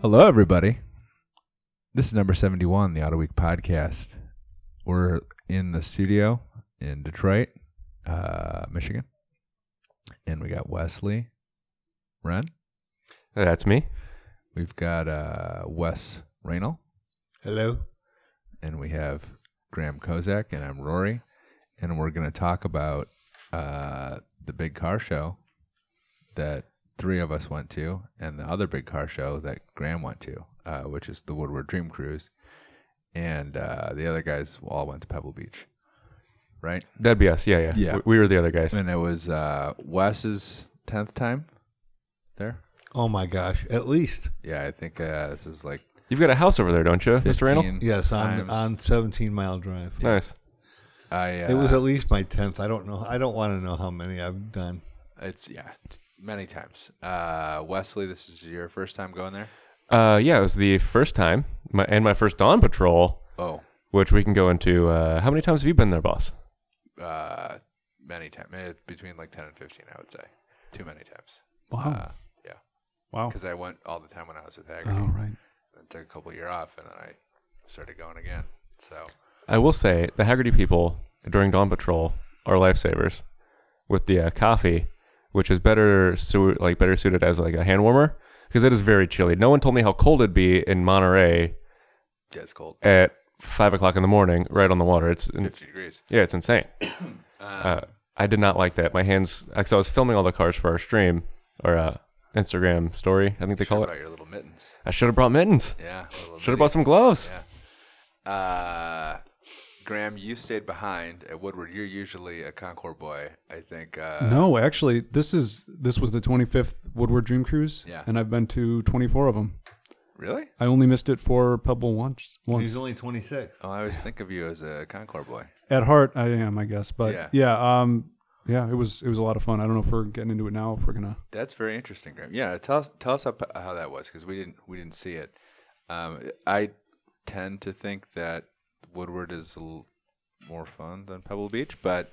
Hello, everybody. This is number 71, the Auto Week Podcast. We're in the studio in Detroit, Michigan, and we got Wesley Wren. That's me. We've got Wes Raynal. Hello. And we have Graham Kozak, and I'm Rory, and we're going to talk about the big car show that three of us went to, and the other big car show that Graham went to, which is the Woodward Dream Cruise, and the other guys all went to Pebble Beach, right? That'd be us, yeah. We were the other guys. And it was Wes's 10th time there. Oh, my gosh. At least. Yeah, I think this is like... You've got a house over there, don't you, Mr. Randall? Yes, on 17 Mile Drive. Yeah. Nice. It was at least my 10th. I don't know. I don't want to know how many I've done. Many times. Wesley, this is your first time going there? Yeah, it was the first time. My first Dawn Patrol. Oh. Which we can go into. How many times have you been there, boss? Many times. Between like 10 and 15, I would say. Too many times. Wow. Yeah. Wow. Because I went all the time when I was with Haggerty. Oh, right. I took a couple of years off, and then I started going again. So I will say, the Haggerty people during Dawn Patrol are lifesavers with the coffee, which is better suited as like a hand warmer, because it is very chilly. No one told me how cold it'd be in Monterey. Yeah, it's cold. At 5 o'clock in the morning, it's right on the water. It's 50 degrees. Yeah, it's insane. I did not like that. My hands, because I was filming all the cars for our stream or Instagram story. I think they call it. Brought your little mittens. I should have brought mittens. Yeah. Should have brought some gloves. Yeah. Graham, you stayed behind at Woodward. You're usually a Concord boy, I think. No, actually, this was the 25th Woodward Dream Cruise, yeah, and I've been to 24 of them. Really? I only missed it for Pebble once. He's only 26. Oh, I always think of you as a Concord boy. At heart, I am, I guess. But yeah, it was a lot of fun. I don't know if we're getting into it now. If we're gonna. That's very interesting, Graham. Yeah, tell us how that was, because we didn't see it. I tend to think that Woodward is a little more fun than Pebble Beach, but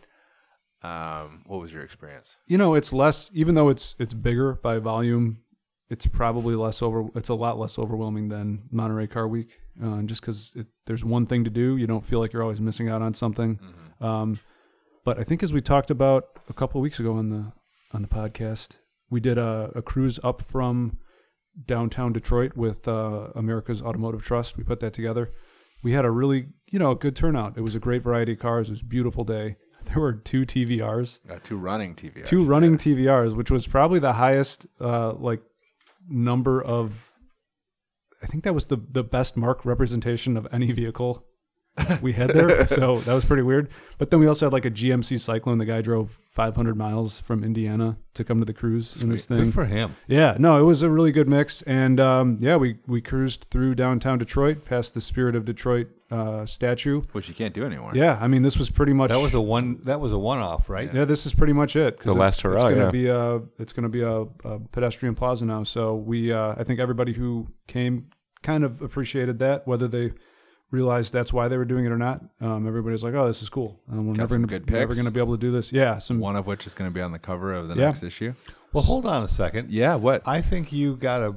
what was your experience? You know, it's less, even though it's bigger by volume, it's probably it's a lot less overwhelming than Monterey Car Week, just because there's one thing to do. You don't feel like you're always missing out on something. Mm-hmm. But I think, as we talked about a couple of weeks ago on the podcast, we did a cruise up from downtown Detroit with America's Automotive Trust. We put that together. We had a really, good turnout. It was a great variety of cars. It was a beautiful day. There were two TVRs. Two running TVRs. TVRs, which was probably the highest number of... I think that was the best mark representation of any vehicle we had there. So that was pretty weird. But then we also had a GMC Cyclone. The guy drove 500 miles from Indiana to come to the cruise. Sweet. In this thing. Good for him. Yeah, no, it was a really good mix. And we cruised through downtown Detroit, past the Spirit of Detroit statue, which you can't do anymore. Yeah, I mean, this was pretty much that was a one-off, right? Yeah, this is pretty much it. The last hurrah. It's going to be a pedestrian plaza now. So we, I think everybody who came kind of appreciated that, whether they realized that's why they were doing it or not. Everybody's like, "Oh, this is cool. We're never going to be able to do this." Yeah, one of which is going to be on the cover of the next issue. Well, hold on a second. Yeah, what? I think you got a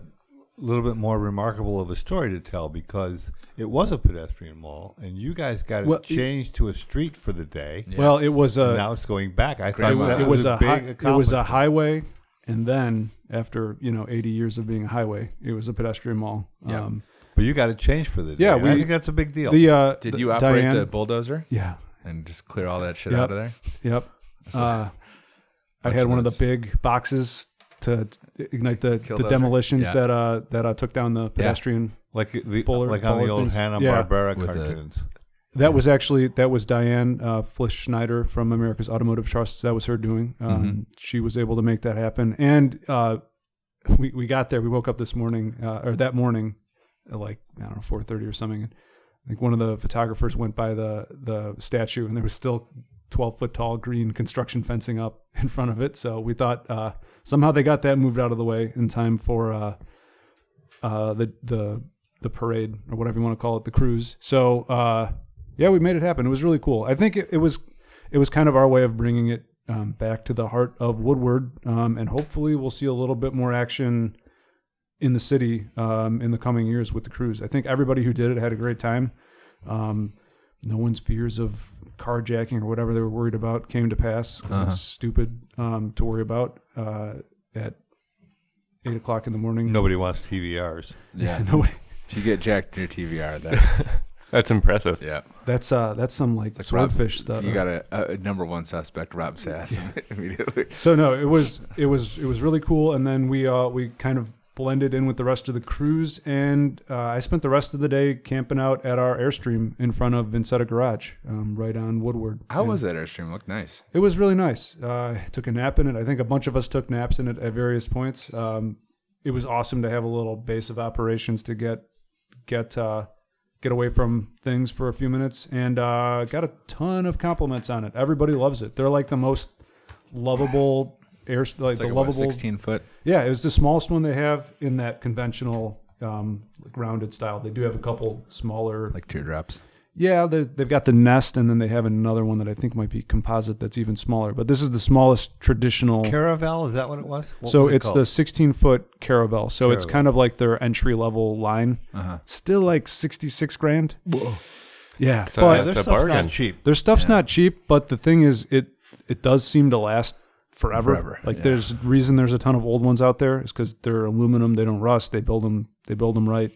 little bit more remarkable of a story to tell, because it was a pedestrian mall, and you guys got it changed to a street for the day. Yeah. Well, it was a. Now it's going back. I thought that it was a big accomplishment. It was a highway, and then after 80 years of being a highway, it was a pedestrian mall. Yeah. But you got it changed for the day. Yeah, I think that's a big deal. Did you operate the bulldozer? Yeah. And just clear all that shit out of there? Yep. I had one of the big boxes to ignite the demolitions that took down the pedestrian. Like on the old Hanna-Barbera cartoons. That was Diane Fliss Schneider from America's Automotive Trust. That was her doing. Mm-hmm. She was able to make that happen. And we got there. We woke up this morning, or that morning, like, I don't know, 4:30 or something. I think one of the photographers went by the statue, and there was still 12-foot-tall green construction fencing up in front of it. So we thought somehow they got that moved out of the way in time for the parade, or whatever you want to call it, the cruise. So we made it happen. It was really cool. I think it was kind of our way of bringing it back to the heart of Woodward, and hopefully we'll see a little bit more action in the city in the coming years with the cruise. I think everybody who did it had a great time. No one's fears of carjacking or whatever they were worried about came to pass. Uh-huh. It's stupid to worry about at 8 o'clock in the morning. Nobody wants TVRs. Yeah. Nobody. If you get jacked in your TVR, that's... That's impressive. Yeah. That's some like swordfish stuff. You got a number one suspect, Rob's ass immediately. So no, it was really cool. And then we kind of blended in with the rest of the cruise, and I spent the rest of the day camping out at our Airstream in front of Vincetta Garage, right on Woodward. How was that Airstream? It looked nice. It was really nice. I took a nap in it. I think a bunch of us took naps in it at various points. It was awesome to have a little base of operations to get away from things for a few minutes, and got a ton of compliments on it. Everybody loves it. They're like the most lovable lovable 16-foot. Yeah, it was the smallest one they have in that conventional grounded style. They do have a couple smaller, like teardrops. Yeah, they've got the Nest, and then they have another one that I think might be composite that's even smaller. But this is the smallest traditional. Caravelle, is that what it was? It's the 16-foot Caravelle. So it's kind of like their entry-level line. Uh-huh. It's still like $66,000. Whoa. Yeah. Their stuff's not cheap. Their stuff's not cheap, but the thing is, it does seem to last forever. There's a reason there's a ton of old ones out there is because they're aluminum. They don't rust. They build them right.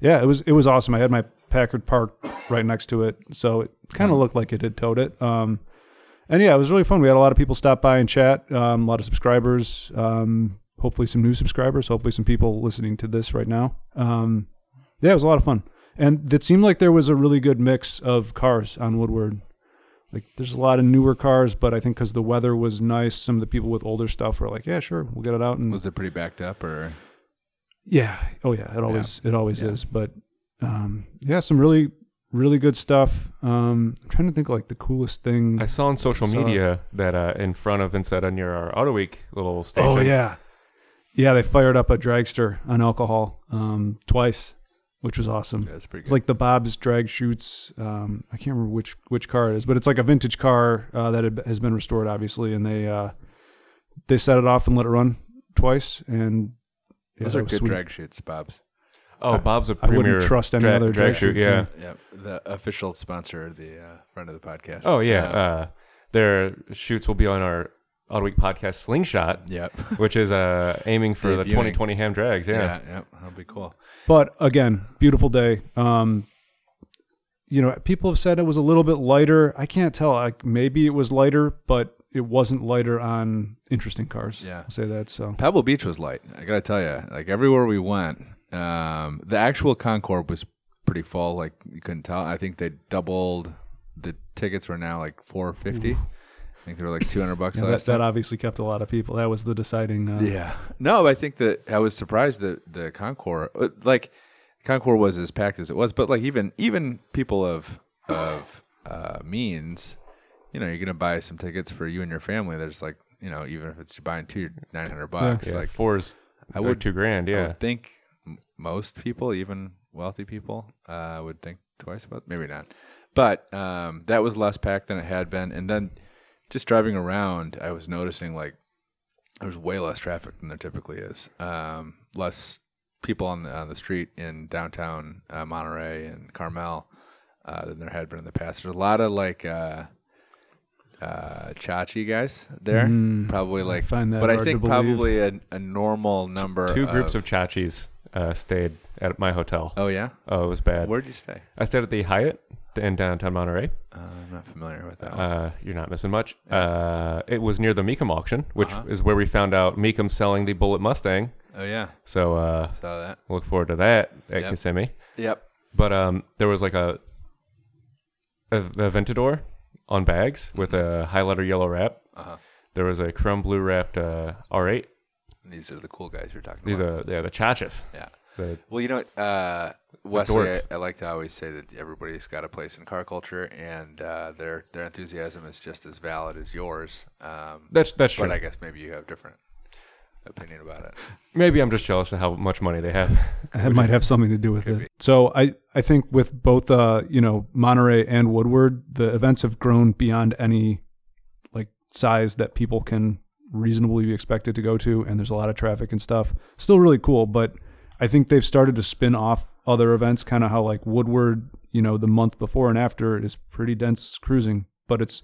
Yeah, it was awesome. I had my Packard Park right next to it, so it kind of looked like it had towed it. And yeah, it was really fun. We had a lot of people stop by and chat, a lot of subscribers, hopefully some new subscribers, hopefully some people listening to this right now. Yeah, it was a lot of fun. And it seemed like there was a really good mix of cars on Woodward. Like, there's a lot of newer cars, but I think because the weather was nice, some of the people with older stuff were like, yeah, sure, we'll get it out. And was it pretty backed up or? Yeah. Oh yeah, it always is, but... yeah, some really, really good stuff. I'm trying to think of, like, the coolest thing I saw on social media that in front of Vincetta near our Auto Week little station. Oh yeah, yeah. They fired up a dragster on alcohol twice, which was awesome. Yeah, that's pretty good. It's like the Bob's drag shoots. I can't remember which car it is, but it's like a vintage car that has been restored, obviously, and they set it off and let it run twice. And yeah, those are good drag shoots, Bob's. Oh, Bob's a premier. I wouldn't trust any other drag shoot. Yeah. Yeah, the official sponsor of the front of the podcast. Oh yeah, their shoots will be on our Auto Week podcast Slingshot. Yep, which is aiming for the 2020 Ham Drags. Yeah, yep, that'll be cool. But again, beautiful day. You know, people have said it was a little bit lighter. I can't tell. Like, maybe it was lighter, but it wasn't lighter on interesting cars. Yeah, I'll say that. So Pebble Beach was light. I gotta tell you, like, everywhere we went. The actual Concorde was pretty full, like you couldn't tell. I think they doubled the tickets were now like $450. I think they were like $200 last time. That obviously kept a lot of people. That was the deciding. Yeah. No, I think that I was surprised that the Concorde was as packed as it was, but like even people of means, you know, you're gonna buy some tickets for you and your family. They're just like, you know, even if it's you're buying two, $900. Yeah, like $2,000. Yeah, I would think. Most people, even wealthy people, would think twice about it. Maybe not. But that was less packed than it had been. And then just driving around, I was noticing, like, there was way less traffic than there typically is. Less people on the street in downtown Monterey and Carmel than there had been in the past. There's a lot of, like, chachi guys there. Probably, like, but I think probably a normal number. Two groups of chachis. Stayed at my hotel. Oh, yeah? Oh, it was bad. Where'd you stay? I stayed at the Hyatt in downtown Monterey. I'm not familiar with that one. You're not missing much. Yeah. It was near the Mecum auction, which is where we found out Mecum selling the Bullet Mustang. Oh, yeah. So saw that. Look forward to that at Kissimmee. Yep. But there was like a Aventador on bags with a highlighter yellow wrap. Uh-huh. There was a chrome blue wrapped R8. These are the cool guys you're talking about. These are the chachas. Yeah. Well, you know, Wesley, I like to always say that everybody's got a place in car culture, and their enthusiasm is just as valid as yours. That's true. But I guess maybe you have different opinion about it. Maybe I'm just jealous of how much money they have. That might have something to do with it. So I think with both, you know, Monterey and Woodward, the events have grown beyond any, like, size that people can reasonably expect it to go to, and there's a lot of traffic and stuff. Still really cool, but I think they've started to spin off other events, kind of how like Woodward, you know, the month before and after is pretty dense cruising, but it's,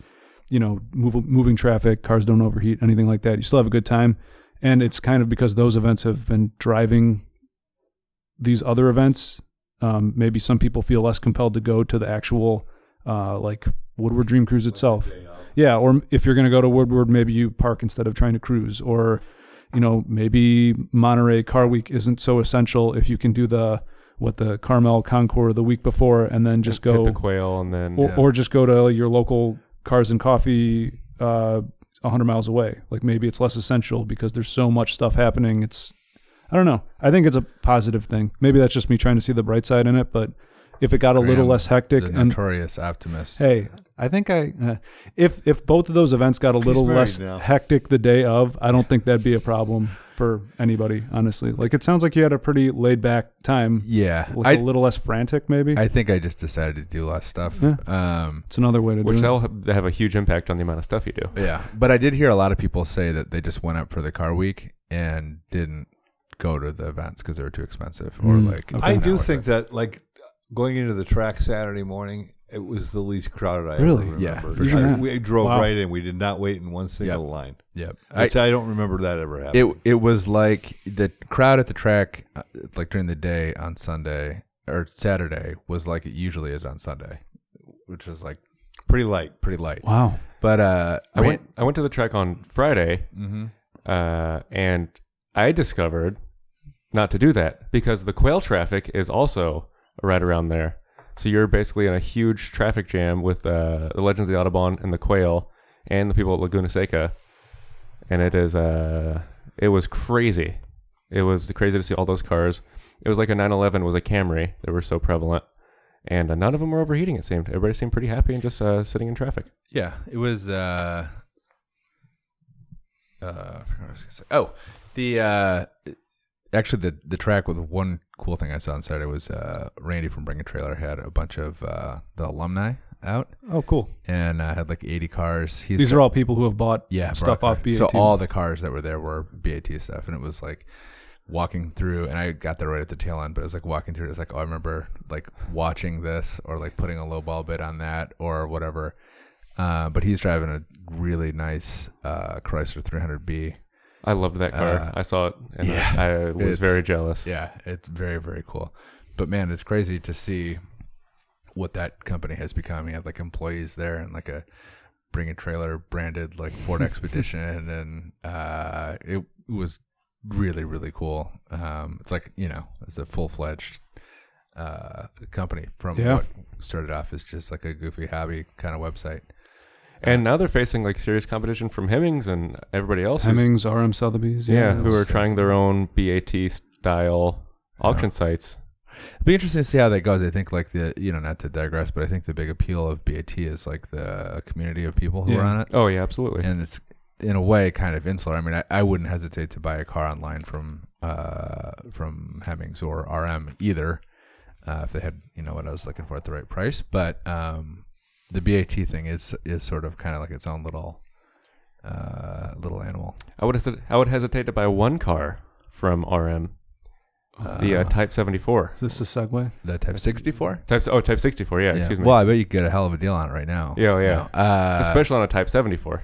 you know, moving traffic, cars don't overheat, anything like that. You still have a good time. And it's kind of because those events have been driving these other events. Maybe some people feel less compelled to go to the actual like Woodward Dream Cruise itself. Yeah. Or if you're going to go to Woodward, maybe you park instead of trying to cruise, or, you know, maybe Monterey Car Week isn't so essential if you can do the Carmel Concord the week before and then just go hit the Quail and then or just go to your local Cars and Coffee 100 miles away. Like maybe it's less essential because there's so much stuff happening. It's, I don't know. I think it's a positive thing. Maybe that's just me trying to see the bright side in it, but if it got a little less hectic, the notorious optimist. Hey, I think if both of those events got a little less hectic the day of, I don't think that'd be a problem for anybody, honestly. Like it sounds like you had a pretty laid back time. Yeah. Like a little less frantic maybe. I think I just decided to do less stuff. Yeah. It's another way to do it. Which they'll have a huge impact on the amount of stuff you do. Yeah. But I did hear a lot of people say that they just went up for the car week and didn't go to the events because they were too expensive or like. Okay. I do think that like going into the track Saturday morning, it was the least crowded I ever remember. Yeah, for sure. We drove right in. We did not wait in one single line. Yep. I don't remember that ever happening. It was like the crowd at the track, like during the day on Sunday or Saturday, was like it usually is on Sunday, which was like pretty light. Wow. But I went to the track on Friday, and I discovered not to do that because the Quail traffic is also right around there. So you're basically in a huge traffic jam with the Legends of the Autobahn and the Quail and the people at Laguna Seca. And it is it was crazy. It was crazy to see all those cars. It was like a 911 was a Camry that were so prevalent. And none of them were overheating, it seemed. Everybody seemed pretty happy and just sitting in traffic. Yeah, it was... I forgot what I was going to say. Oh, actually, the track with one cool thing I saw on Saturday was Randy from Bring a Trailer had a bunch of the alumni out. Oh, cool. And had like 80 cars. These are all people who have bought stuff off BAT. So all the cars that were there were BAT stuff. And it was like walking through, and I got there right at the tail end, but it was like walking through. It's like, oh, I remember like watching this or like putting a low ball bid on that or whatever. But he's driving a really nice Chrysler 300B. I loved that car. I saw it, and I was very jealous. Yeah, it's very, very cool. But, man, it's crazy to see what that company has become. You have, like, employees there and, like, a Bring a Trailer branded, like, Ford Expedition. And it was really, really cool. It's like, you know, it's a full-fledged company from what started off as just, like, a goofy hobby kind of website. And now they're facing like serious competition from Hemmings and everybody else. Hemmings, RM Sotheby's. Yeah, who are trying their own BAT style auction sites. It'd be interesting to see how that goes. I think like not to digress, but I think the big appeal of BAT is like the community of people who are on it. Oh yeah, absolutely. And it's in a way kind of insular. I mean, I wouldn't hesitate to buy a car online from Hemmings or RM either if they had, you know, what I was looking for at the right price. But the BAT thing is sort of kind of like its own little animal. I would hesitate to buy one car from RM, the Type 74. Is this a segue? The Type 64? Type 64, yeah, excuse me. Well, I bet you could get a hell of a deal on it right now. Yeah, yeah. No, especially on a Type 74.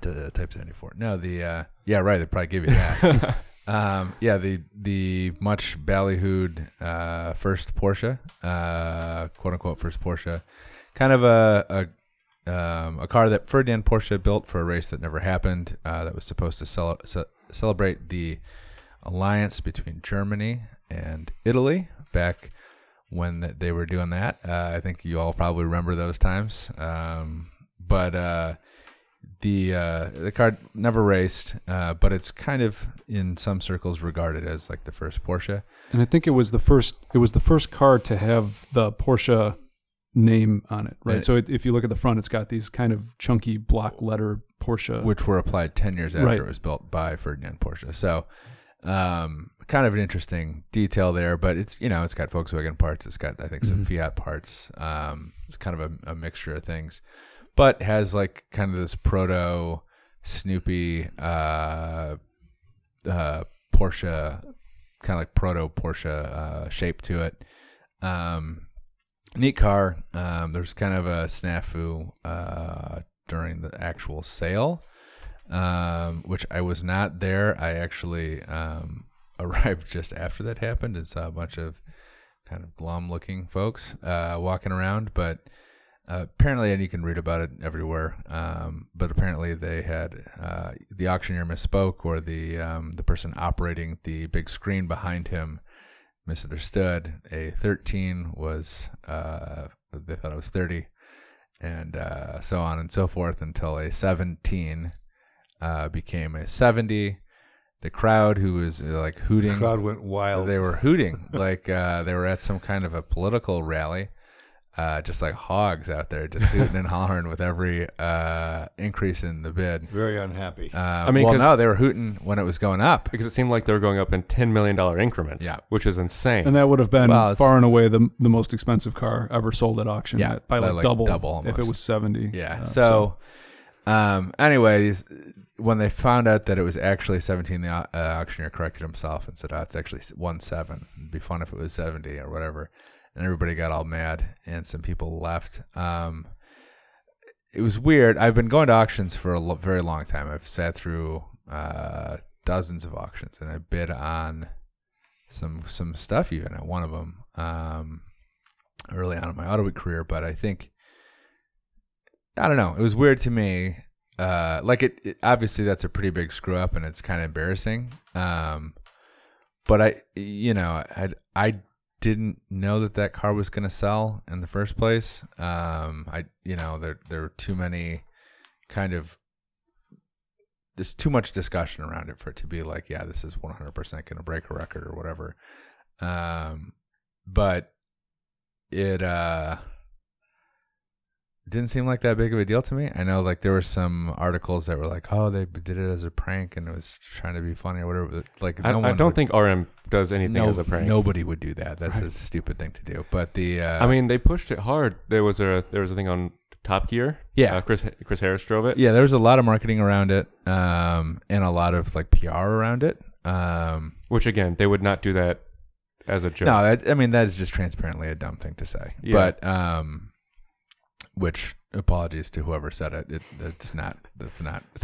The Type 74. No, they'd probably give you that. The much ballyhooed first Porsche, quote-unquote first Porsche, kind of a car that Ferdinand Porsche built for a race that never happened. That was supposed to celebrate the alliance between Germany and Italy back when they were doing that. I think you all probably remember those times. The car never raced, but it's kind of in some circles regarded as like the first Porsche. And I think it was the first car to have the Porsche name on it, right? So if you look at the front, it's got these kind of chunky block letter Porsche, which were applied 10 years after it was built by Ferdinand Porsche. So kind of an interesting detail there, but it's, you know, it's got Volkswagen parts, it's got, I think, some Fiat parts. It's kind of a mixture of things, but has like kind of this proto Snoopy Porsche, kind of like proto Porsche shape to it. Neat car. There's kind of a snafu during the actual sale, which I was not there. I actually arrived just after that happened and saw a bunch of kind of glum-looking folks walking around. But apparently, and you can read about it everywhere, but apparently they had the auctioneer misspoke, or the person operating the big screen behind him misunderstood. A 13 was, they thought it was 30, and so on and so forth, until a 17 became a 70. The crowd, who was like hooting, the crowd went wild. They were hooting like they were at some kind of a political rally, just like hogs out there, just hooting and hollering with every increase in the bid. Very unhappy. I mean, well, no, they were hooting when it was going up, because it seemed like they were going up in $10 million increments, which is insane. And that would have been far and away the most expensive car ever sold at auction, by like double almost, if it was 70. Yeah. Anyways, when they found out that it was actually 17, the auctioneer corrected himself and said, it's actually 17. It'd be fun if it was 70 or whatever. And everybody got all mad, and some people left. It was weird. I've been going to auctions for a very long time. I've sat through dozens of auctions, and I bid on some stuff even at one of them early on in my Auto Week career. But I don't know. It was weird to me. It obviously that's a pretty big screw up, and it's kind of embarrassing. But I didn't know that car was going to sell in the first place. There were too many there's too much discussion around it for it to be like, yeah, this is 100% going to break a record or whatever. But it didn't seem like that big of a deal to me. I know there were some articles that were like, oh, they did it as a prank and it was trying to be funny or whatever. I don't think RM does anything as a prank. Nobody would do that. That's a stupid thing to do. But they pushed it hard. There was a thing on Top Gear. Yeah. Chris Harris drove it. Yeah. There was a lot of marketing around it. And a lot of PR around it. Which again, they would not do that as a joke. No, that is just transparently a dumb thing to say. Yeah. But, which, apologies to whoever said it. It's not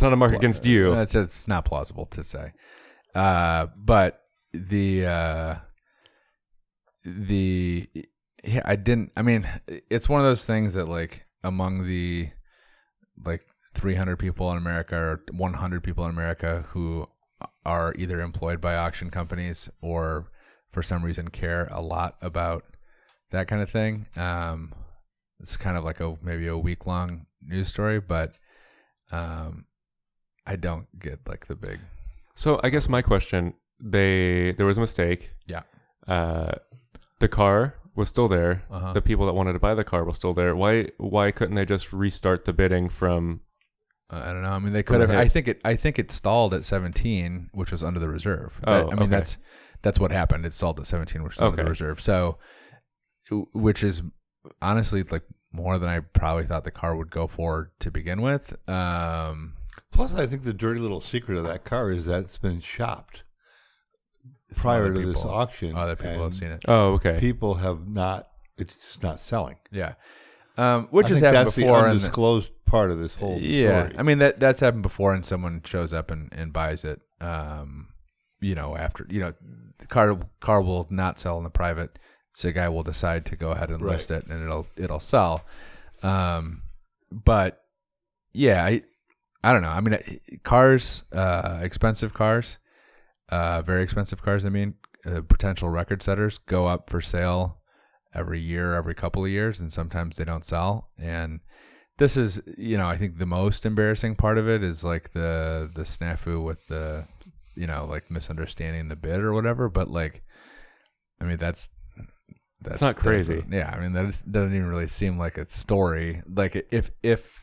a mark against you. It's not plausible to say. But it's one of those things that among the 300 people in America or 100 people in America who are either employed by auction companies or for some reason care a lot about that kind of thing. It's kind of maybe a week-long news story, but I don't get the big. So I guess my question, there was a mistake. Yeah. The car was still there. Uh-huh. The people that wanted to buy the car were still there. Why couldn't they just restart the bidding from? I don't know. I mean, they could have. I think it stalled at 17, which was under the reserve. That's what happened. It stalled at 17, which was under the reserve. So, which is. Honestly, more than I probably thought the car would go for to begin with. Plus, I think the dirty little secret of that car is that it's been shopped prior to this auction. Other people have seen it. Oh, okay. People have not. It's not selling. Yeah, which has happened before. That's the undisclosed part of this whole story. Yeah, I mean that's happened before, and someone shows up and buys it. After the car will not sell in the private. So a guy will decide to go ahead and list it, and it'll sell. But yeah, I don't know. I mean, cars, expensive cars, very expensive cars. I mean, potential record setters go up for sale every year, every couple of years, and sometimes they don't sell. And this is, I think the most embarrassing part of it is the snafu with the, misunderstanding the bid or whatever. But that's not crazy. Yeah, I mean that doesn't even really seem like a story. If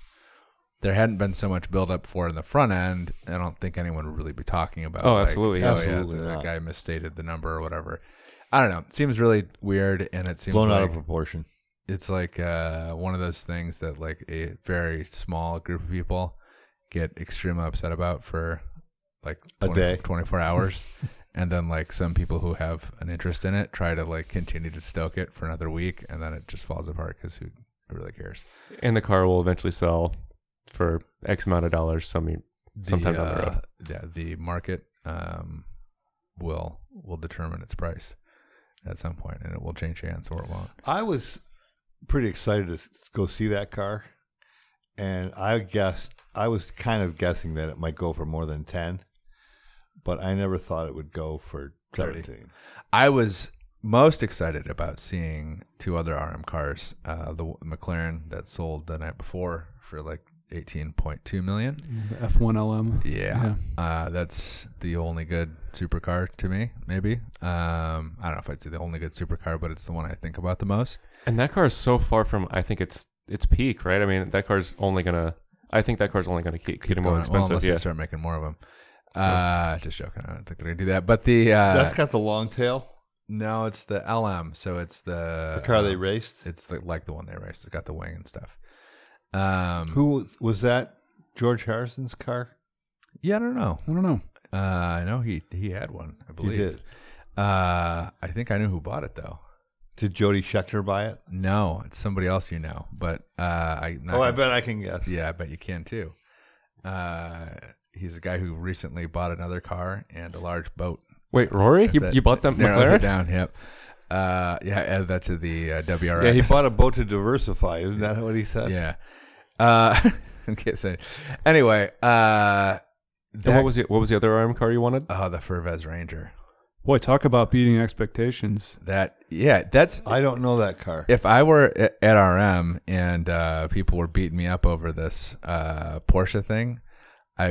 there hadn't been so much buildup for it in the front end, I don't think anyone would really be talking about. Oh, absolutely. Yeah, that guy misstated the number or whatever. I don't know. It seems really weird, and it seems blown out of proportion. It's one of those things that a very small group of people get extremely upset about for like 24 hours. And then like some people who have an interest in it try to like continue to stoke it for another week, and then it just falls apart because who really cares? And the car will eventually sell for X amount of dollars sometime down the road. Yeah, the market will determine its price at some point, and it will change hands or it won't. I was pretty excited to go see that car, and I was kind of guessing that it might go for more than 10. But I never thought it would go for 13. I was most excited about seeing two other RM cars, the McLaren that sold the night before for like $18.2 million. The F1LM. Yeah. That's the only good supercar to me, maybe. I don't know if I'd say the only good supercar, but it's the one I think about the most. And that car is so far from, I think, its peak, right? I mean, that car's only going to keep more expensive. Well, unless they start making more of them. Just joking. I don't think they're gonna do that. But the that's got the long tail. No, it's the LM. So it's the car they raced. It's like the one they raced. It's got the wing and stuff. Who was that? George Harrison's car? Yeah, I don't know. I know he had one. I believe he did. I think I knew who bought it though. Did Jody Schechter buy it? No, it's somebody else you know. But I bet I can guess. Yeah, I bet you can too. He's a guy who recently bought another car and a large boat. Wait, Rory? You bought that McLaren? Down, yep. Yeah, add that to the WRX. Yeah, he bought a boat to diversify. Isn't that what he said? Yeah. I can't say. Anyway. What was the other RM car you wanted? Oh, the Fervez Ranger. Boy, talk about beating expectations. I don't know that car. If I were at RM and people were beating me up over this Porsche thing,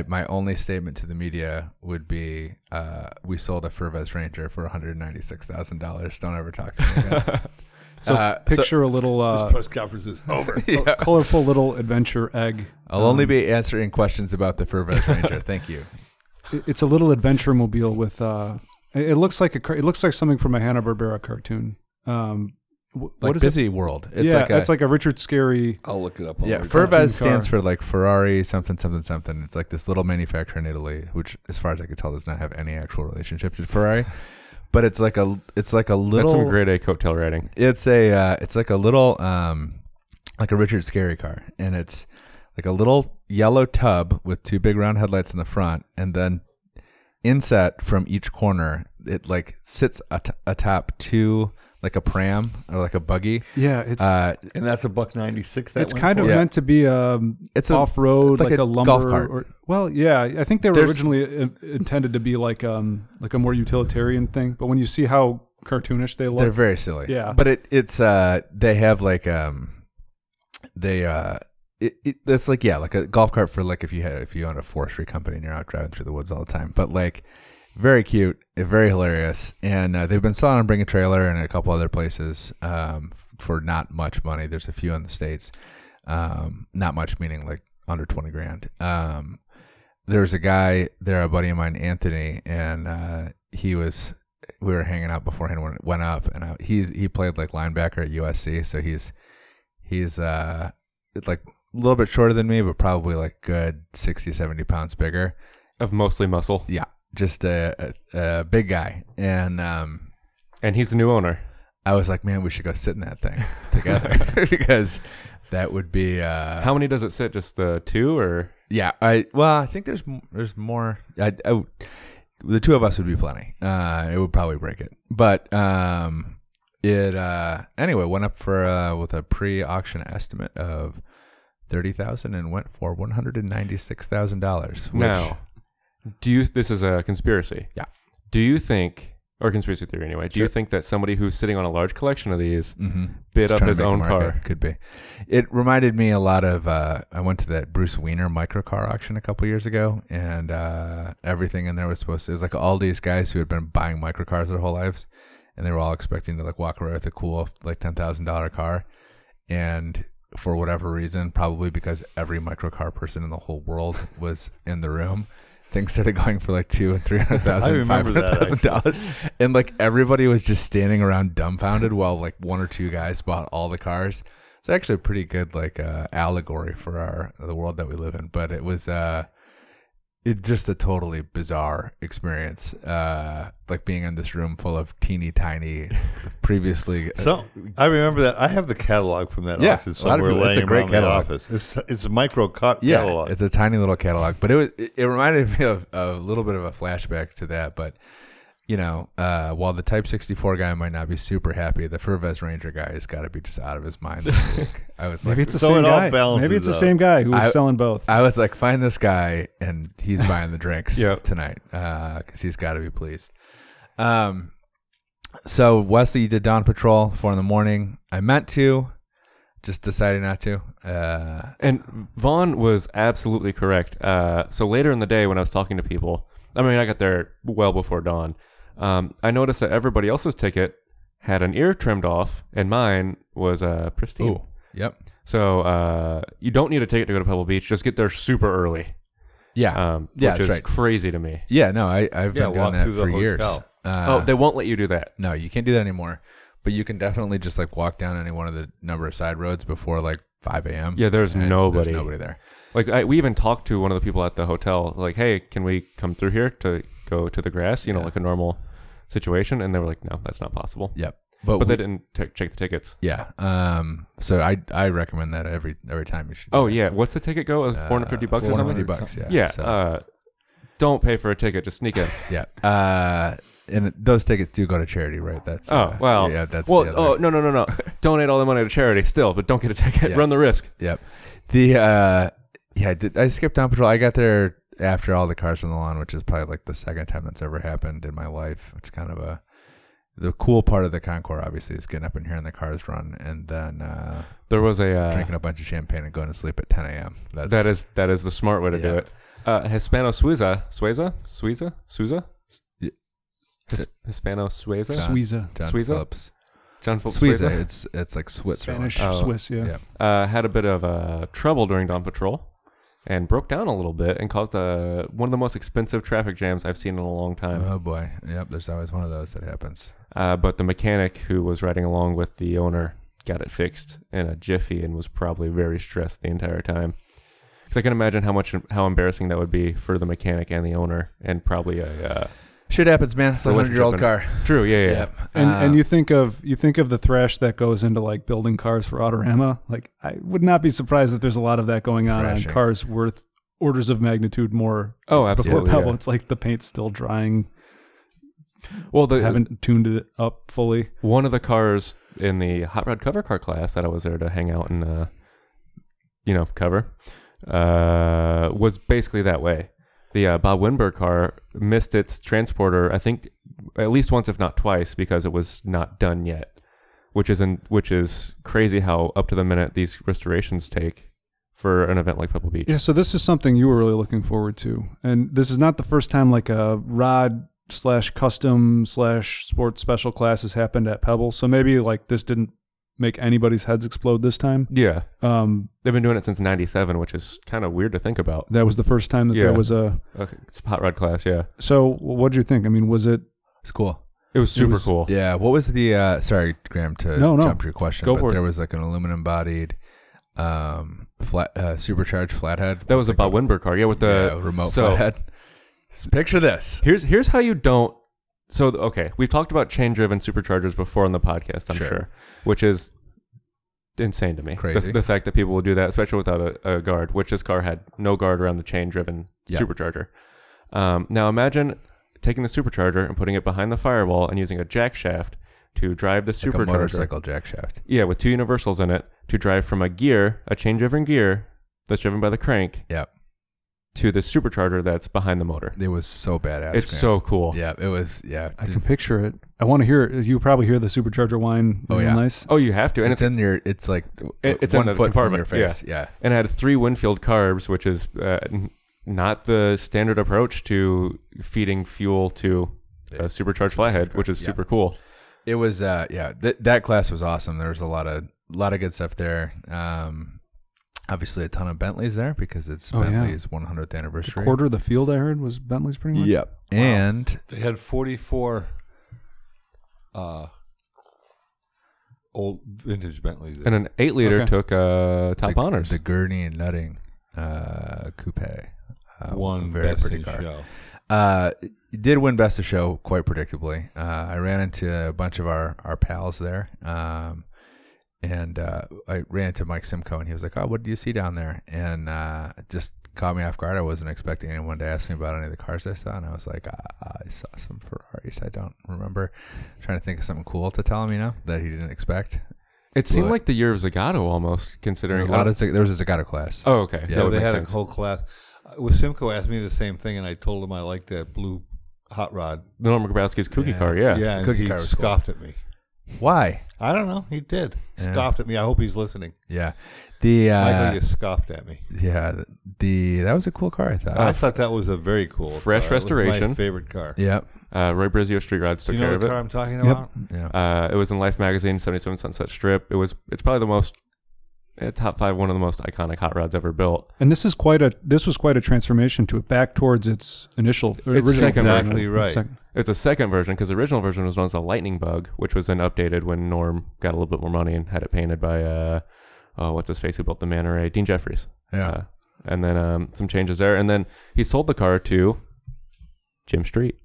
my only statement to the media would be, we sold a Fervez Ranger for $196,000. Don't ever talk to me again. So picture a little... this press conference is over. Yeah. Colorful little adventure egg. I'll only be answering questions about the Fervez Ranger. Thank you. It's a little adventure mobile with... it looks like it looks like something from a Hanna-Barbera cartoon. What is Busy World. It's like a Richard Scarry. I'll look it up. Yeah, Fervez stands for like Ferrari something something something. It's like this little manufacturer in Italy, which, as far as I could tell, does not have any actual relationship to Ferrari. But it's like a little. That's some grade A coattail riding. It's like a little like a Richard Scarry car, and it's like a little yellow tub with two big round headlights in the front, and then inset from each corner. It like sits atop two. Like a pram or like a buggy. Yeah, it's and that's a $196. That it's kind of meant to be it's off-road, like a lumber golf cart. I think they were originally intended to be like a more utilitarian thing. But when you see how cartoonish they look, they're very silly. Yeah, but it's they have like that's like like a golf cart for like if you own a forestry company and you're out driving through the woods all the time, but like. Very cute, very hilarious, and they've been selling on Bring a Trailer and a couple other places for not much money. There's a few in the States, not much meaning like under 20 grand. There's a guy there, a buddy of mine, Anthony, and we were hanging out beforehand when it went up, and he played like linebacker at USC, so he's like a little bit shorter than me, but probably like good 60, 70 pounds bigger. Of mostly muscle. Yeah. Just a big guy, and he's the new owner. I was like, man, we should go sit in that thing together because that would be. How many does it sit? Just the two, or I think there's more. The two of us would be plenty. It would probably break it, but it anyway went up for with a pre-auction estimate of $30,000 and went for $196,000. Now. This is a conspiracy. Yeah. Do you think, or conspiracy theory anyway, do you think that somebody who's sitting on a large collection of these bid up his own car? Could be. It reminded me a lot of, I went to that Bruce Weiner microcar auction a couple years ago, and everything in there it was like all these guys who had been buying microcars their whole lives, and they were all expecting to like walk away with a cool like $10,000 car. And for whatever reason, probably because every microcar person in the whole world was in the room, things started going for like $200,000 and $300,000, $500,000, and like everybody was just standing around dumbfounded while like one or two guys bought all the cars. It's actually a pretty good like allegory for the world that we live in. But it was It's just a totally bizarre experience, like being in this room full of teeny tiny, previously. So I remember that I have the catalog from that office somewhere. It's a great catalog. It's a micro catalog. Yeah, it's a tiny little catalog, but it reminded me of a little bit of a flashback to that. But you know, while the Type 64 guy might not be super happy, the Fervez Ranger guy has got to be just out of his mind. I was like, maybe it's the same guy who was selling both. I was like, find this guy and he's buying the drinks tonight because he's got to be pleased. So Wesley, you did Dawn Patrol 4 a.m. I meant to, just decided not to. And Vaughn was absolutely correct. So later in the day, when I was talking to people, I got there well before dawn. I noticed that everybody else's ticket had an ear trimmed off, and mine was pristine. Ooh, yep. So you don't need a ticket to go to Pebble Beach. Just get there super early. Yeah. Which is crazy to me. Yeah, no, I've been doing that for years. They won't let you do that. No, you can't do that anymore. But you can definitely just walk down any one of the number of side roads before 5 a.m. Yeah, there's nobody there. We even talked to one of the people at the hotel, hey, can we come through here to go to the grass, like a normal situation? And they were like, no, that's not possible. Yep. But they didn't check the tickets. Yeah. So I recommend that every time you should. Yeah. What's the ticket go? $450 or something? $450, yeah. Yeah. So. Don't pay for a ticket. Just sneak in. Yeah. And those tickets do go to charity, right? That's no. Donate all the money to charity still, but don't get a ticket. Yep. Run the risk. Yep. I skipped Dawn Patrol. I got there after all the cars on the lawn, which is probably the second time that's ever happened in my life. It's kind of the cool part of the Concours, obviously, is getting up and hearing the cars run, and then there was drinking a bunch of champagne and going to sleep at 10 a.m. That is the smart way to do it. Hispano-Suiza. John Philip Suiza. It's like Switzerland. Spanish, Swiss, yeah. Had a bit of trouble during Dawn Patrol and broke down a little bit and caused one of the most expensive traffic jams I've seen in a long time. Oh, boy. Yep, there's always one of those that happens. But the mechanic who was riding along with the owner got it fixed in a jiffy and was probably very stressed the entire time. Because I can imagine how embarrassing that would be for the mechanic and the owner, and probably shit happens, man. It's a 100-year-old car. True, yeah. Yep. And you think of the thrash that goes into building cars for Autorama. I would not be surprised that there's a lot of that going on cars worth orders of magnitude more. Oh, absolutely. Before Pebble, it's the paint's still drying. Well, they haven't tuned it up fully. One of the cars in the hot rod cover car class that I was there to hang out and cover was basically that way. The Bob Winberg car missed its transporter, I think, at least once, if not twice, because it was not done yet, which is crazy how up to the minute these restorations take for an event like Pebble Beach. Yeah, so this is something you were really looking forward to. And this is not the first time a rod / custom / sports special class has happened at Pebble. So maybe this didn't make anybody's heads explode this time. Yeah. They've been doing it since 97, which is kind of weird to think about. That was the first time that there was a hot rod class, yeah. So what did you think? Was it... It's cool. It was super cool. Yeah. What was the... sorry, Graham, to jump to your question. Go for it. There was an aluminum-bodied supercharged flathead. That was a Bob Winberg car, yeah, with the... Yeah, remote flathead. Picture this. Here's how you don't... So, okay, we've talked about chain-driven superchargers before on the podcast, I'm sure, which is insane to me. Crazy. The fact that people will do that, especially without a guard, which this car had no guard around the chain-driven supercharger. Now, imagine taking the supercharger and putting it behind the firewall and using a jack shaft to drive the supercharger. A motorcycle jack shaft. Yeah, with two universals in it, to drive from a chain-driven gear that's driven by the crank. Yep. To the supercharger that's behind the motor. It was so badass. It's so cool. Yeah, it was. Yeah, I can picture it. I want to hear it. You probably hear the supercharger whine. Oh yeah, nice. Oh, you have to. And it's in your. It's like it's 1 foot from your face. Yeah. And it had 3 Winfield carbs, which is not the standard approach to feeding fuel to a supercharged flathead, which is super cool. It was. That class was awesome. There was a lot of good stuff there. Obviously, a ton of Bentleys there because it's Bentley's 100th anniversary. A quarter of the field, I heard, was Bentleys pretty much? Yep. Wow. And they had 44 old vintage Bentleys there. And an 8-liter took top honors. The Gurney and Nutting coupe. One very pretty car. Show. Did win Best of Show quite predictably. I ran into a bunch of our pals there. And I ran into Mike Simcoe, and he was like, oh, what do you see down there? And just caught me off guard. I wasn't expecting anyone to ask me about any of the cars I saw. And I was like, I saw some Ferraris. I don't remember. I'm trying to think of something cool to tell him, that he didn't expect. It seemed like the year of Zagato almost, considering. There was a Zagato class. Oh, okay. Yeah, they had a whole class. Simcoe asked me the same thing, and I told him I liked that blue hot rod. The Norman Grabowski's cookie car, yeah. Yeah, and he scoffed at me. Why? I don't know. He did. Scoffed at me. I hope he's listening. Yeah. Michael just scoffed at me. Yeah. That was a cool car, I thought. I thought that was a very cool fresh car. Restoration. That was my favorite car. Yep. Roy Brizio Street Rods took care of it. You know the car I'm talking about? Yep. Yeah. It was in Life Magazine, 77 Sunset Strip. It's probably the most... top five, one of the most iconic hot rods ever built, and this was quite a transformation to it back towards its initial. It's second exactly version. Right. It's a second version because the original version was known as the Lightning Bug, which was then updated when Norm got a little bit more money and had it painted by what's his face who built the Manor, Dean Jeffries. Yeah, and then some changes there, and then he sold the car to Jim Street.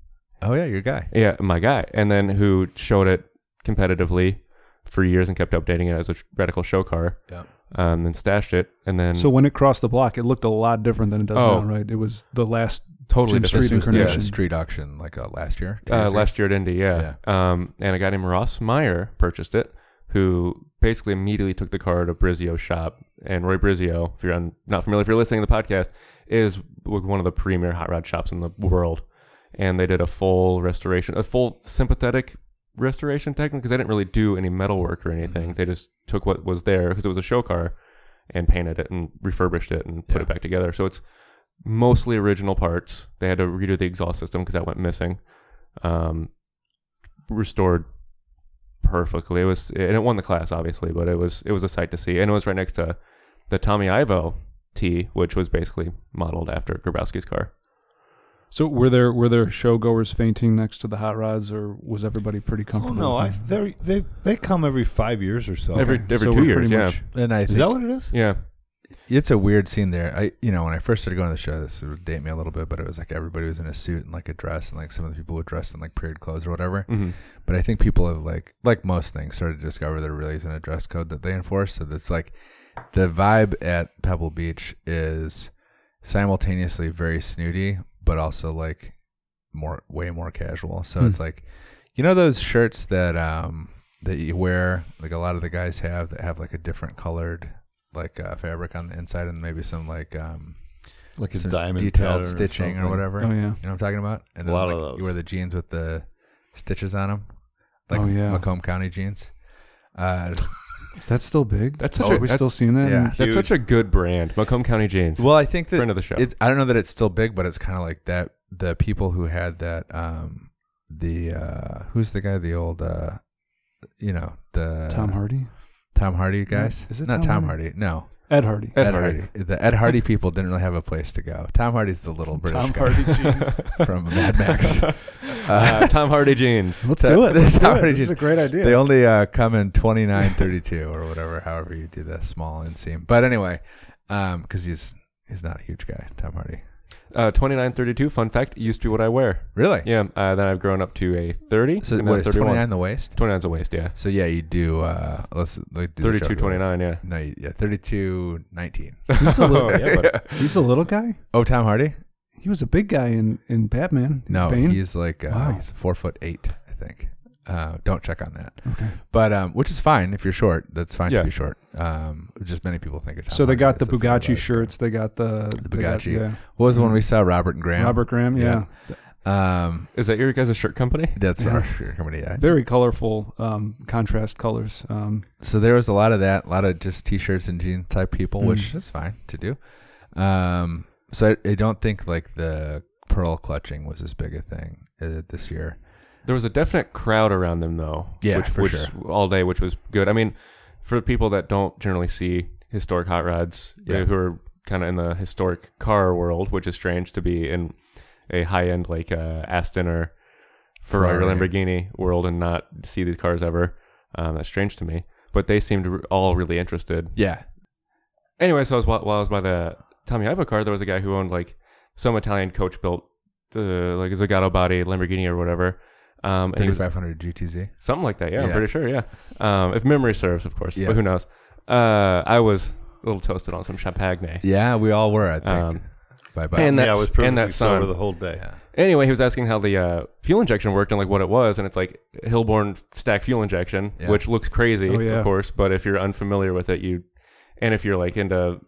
Oh yeah, your guy. Yeah, my guy, and then who showed it competitively for years and kept updating it as a radical show car. Yeah. And stashed it, and then so when it crossed the block, it looked a lot different than it does now, right? It was the last totally different street incarnation. Yeah, street auction like last year. Last year at Indy, yeah. And a guy named Ross Meyer purchased it, who basically immediately took the car to Brizio's shop. And Roy Brizio, if you're not familiar, if you're listening to the podcast, is one of the premier hot rod shops in the world. And they did a full restoration, a full sympathetic restoration technique, because they didn't really do any metal work or anything. They just took what was there because it was a show car and painted it and refurbished it and put it back together. So it's mostly original parts. They had to redo the exhaust system because that went missing. Restored perfectly. It won the class obviously, but it was a sight to see, and it was right next to the Tommy Ivo T, which was basically modeled after Grabowski's car. So were there showgoers fainting next to the hot rods, or was everybody pretty comfortable? Oh no, they come every 5 years or so. Every 2 years, yeah. And I think, is that what it is? Yeah, it's a weird scene there. When I first started going to the show, this would date me a little bit, but it was like everybody was in a suit and like a dress, and like some of the people were dressed in like period clothes or whatever. Mm-hmm. But I think people have like most things started to discover there really isn't a dress code that they enforce. So that's like the vibe at Pebble Beach is simultaneously very snooty, but also like way more casual. So it's like, those shirts that you wear, like a lot of the guys have that have like a different colored like fabric on the inside, and maybe some like some diamond detailed stitching or whatever. Oh yeah, you know what I'm talking about. And then a lot of those. You wear the jeans with the stitches on them, like Macomb County jeans. Is that still big? Are we still seeing that? Yeah. That's such a good brand. Macomb County jeans. Well, I think that friend of the show. I don't know that it's still big, but it's kind of like that. The people who had that, who's the guy? The old, the Tom Hardy. Tom Hardy guys. Is it not Tom Hardy? No. Ed Hardy. Ed Hardy. The Ed Hardy people didn't really have a place to go. Tom Hardy's the little British guy. Tom Hardy jeans. From Mad Max. Tom Hardy jeans. Let's do it. This is a great idea. They only come in 2932 or whatever, however you do the small inseam. But anyway, because he's not a huge guy, Tom Hardy. 2932, fun fact, used to be what I wear. Really? Yeah. Then I've grown up to a 30. So what is 29 the waist? 29's the waist, yeah. So yeah, you do, 32-29, yeah. No, 32-19. He's a little guy? Oh, Tom Hardy? He was a big guy in Batman. No, he's like, he's 4'8", I think. Don't check on that. Okay. But, which is fine if you're short. That's fine to be short. Just many people think it's... So they got the Bugatti shirts. They got the Bugatti. What was the one we saw? Robert Graham, yeah. Is that your guys' shirt company? That's our shirt company, yeah. Very colorful contrast colors. So there was a lot of that, a lot of just T-shirts and jeans type people, which is fine to do. So I don't think like the pearl clutching was as big a thing this year. There was a definite crowd around them, though. Yeah, for sure. All day, which was good. I mean, for people that don't generally see historic hot rods, who are kind of in the historic car world, which is strange to be in a high-end like Aston or Ferrari or Lamborghini world and not see these cars ever. That's strange to me. But they seemed all really interested. Yeah. Anyway, so I was, while I was by the Tommy Ivo car, there was a guy who owned like some Italian coach built, like a Zagato body Lamborghini or whatever. 3500 GTZ, something like that. Yeah, I'm pretty sure. Yeah, if memory serves, of course. Yeah. But who knows? I was a little toasted on some champagne. Yeah, we all were. I think. Bye. And that sun over the whole day. Yeah. Anyway, he was asking how the fuel injection worked and like what it was, and it's like Hillborn stack fuel injection, which looks crazy, of course. But if you're unfamiliar with it, if you're like into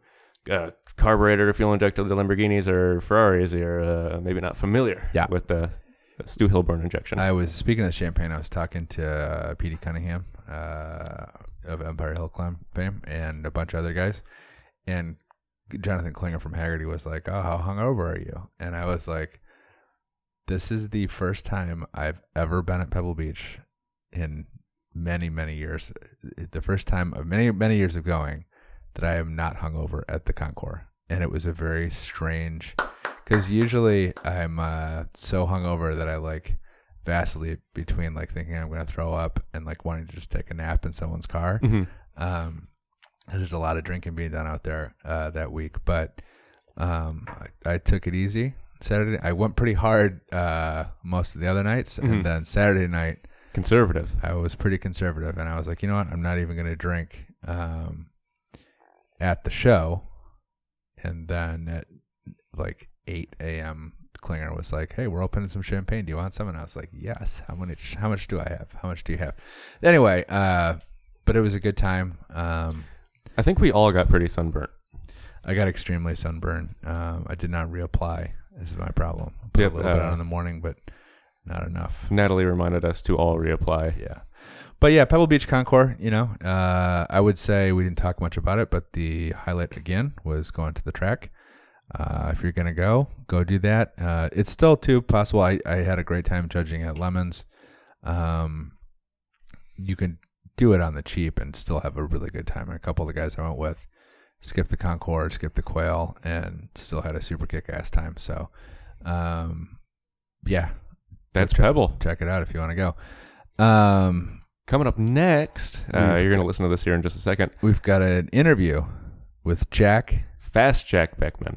carburetor fuel injected to Lamborghinis or Ferraris, you're maybe not familiar with the Stu Hillborn injection. I was speaking of champagne. I was talking to Petey Cunningham of Empire Hill Climb fame and a bunch of other guys, and Jonathan Klinger from Haggerty was like, "Oh, how hungover are you?" And I was like, "This is the first time I've ever been at Pebble Beach in many, many years. The first time of many, many years of going that I am not hungover at the Concours." And it was a very strange, because usually I'm so hungover that I like vacillate between like thinking I'm going to throw up and like wanting to just take a nap in someone's car. Mm-hmm. There's a lot of drinking being done out there that week, but I took it easy Saturday. I went pretty hard most of the other nights, and then Saturday night, conservative. I was pretty conservative, and I was like, you know what? I'm not even going to drink at the show. And then at like 8 a.m., Klinger was like, "Hey, we're opening some champagne. Do you want some?" And I was like, "Yes. How much do I have? How much do you have?" Anyway, but it was a good time. I think we all got pretty sunburnt. I got extremely sunburned. I did not reapply. This is my problem. Put a little bit on in the morning, but not enough. Natalie reminded us to all reapply. Yeah. But yeah, Pebble Beach Concours, I would say we didn't talk much about it, but the highlight again was going to the track. If you're going to go do that. It's still too possible. I had a great time judging at Lemons. You can do it on the cheap and still have a really good time. And a couple of the guys I went with skipped the Concours, skipped the Quail, and still had a super kick-ass time. So, that's Pebble. Check it out if you want to go. Coming up next, you're going to listen to this here in just a second. We've got an interview with Jack Beckman.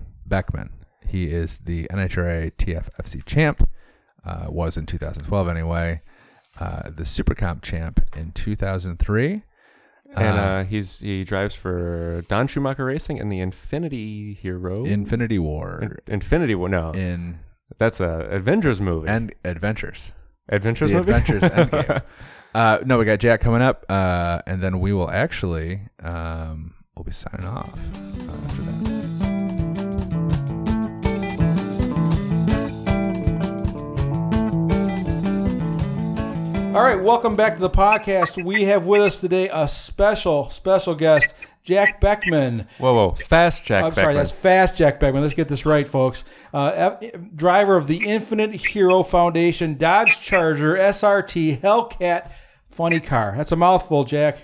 He is the NHRA TFFC champ, was in 2012 anyway, the Supercomp champ in 2003. And he drives for Don Schumacher Racing and the that's a Avengers movie. And Adventures Endgame. No, we got Jack coming up, and then we will actually we'll be signing off after that. All right, welcome back to the podcast. We have with us today a special, special guest, Jack Beckman. Whoa, Fast Jack Beckman. I'm sorry, that's Fast Jack Beckman. Let's get this right, folks. Driver of the Infinite Hero Foundation, Dodge Charger, SRT, Hellcat, funny car. That's a mouthful, Jack.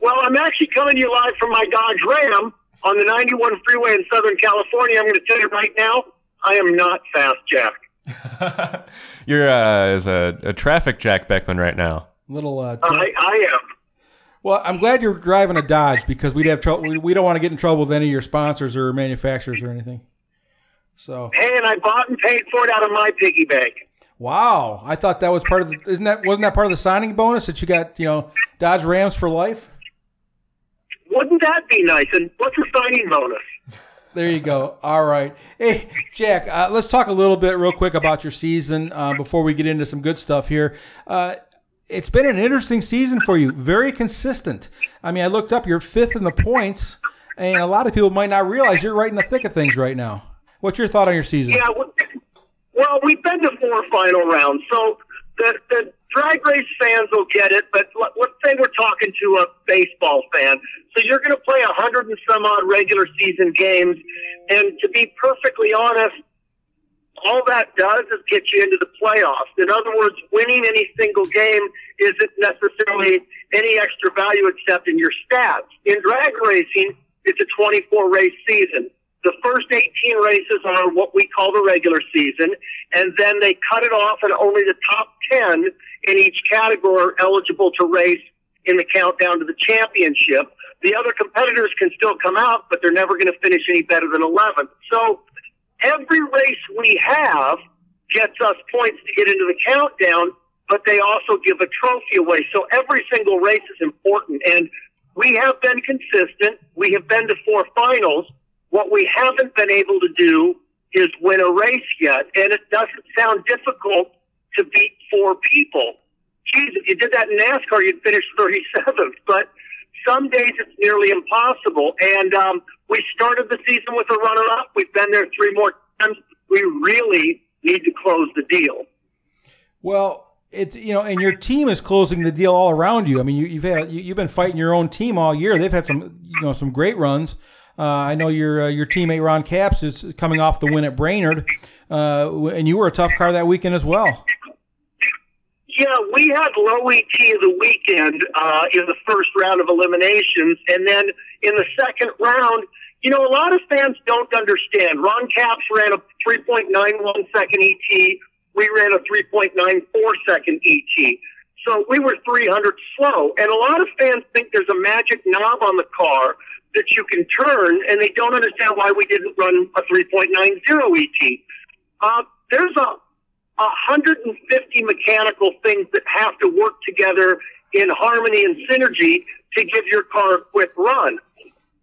Well, I'm actually coming to you live from my Dodge Ram on the 91 freeway in Southern California. I'm going to tell you right now, I am not Fast Jack. You're as a traffic Jack Beckman right now. Little I am. Well, I'm glad you're driving a Dodge because we'd have trouble. We don't want to get in trouble with any of your sponsors or manufacturers or anything. So. Hey, and I bought and paid for it out of my piggy bank. Wow, I thought that was part of. Wasn't that part of the signing bonus that you got? Dodge Rams for life. Wouldn't that be nice? And what's the signing bonus? There you go. All right. Hey, Jack, let's talk a little bit real quick about your season before we get into some good stuff here. It's been an interesting season for you. Very consistent. I mean, I looked up, you're fifth in the points, and a lot of people might not realize you're right in the thick of things right now. What's your thought on your season? Yeah, well, we've been to 4 final rounds, so the drag race fans will get it, but let's say we're talking to a baseball fan. So you're going to play 100 and some odd regular season games, and to be perfectly honest, all that does is get you into the playoffs. In other words, winning any single game isn't necessarily any extra value except in your stats. In drag racing, it's a 24-race season. The first 18 races are what we call the regular season, and then they cut it off, and only the top 10 in each category are eligible to race in the countdown to the championship. The other competitors can still come out, but they're never going to finish any better than 11th. So every race we have gets us points to get into the countdown, but they also give a trophy away. So every single race is important. And we have been consistent. We have been to 4 finals. What we haven't been able to do is win a race yet. And it doesn't sound difficult to beat 4 people. Geez, if you did that in NASCAR, you'd finish 37th. But some days it's nearly impossible. And we started the season with a runner-up. We've been there 3 more times. We really need to close the deal. Well, it's, you know, and your team is closing the deal all around you. I mean, you've been fighting your own team all year. They've had some great runs. I know your teammate Ron Capps is coming off the win at Brainerd, and you were a tough car that weekend as well. Yeah, we had low ET of the weekend in the first round of eliminations, and then in the second round, you know, a lot of fans don't understand. Ron Capps ran a 3.91-second ET. We ran a 3.94-second ET. So we were 300 slow, and a lot of fans think there's a magic knob on the car that you can turn, and they don't understand why we didn't run a 3.90 ET. There's 150 mechanical things that have to work together in harmony and synergy to give your car a quick run.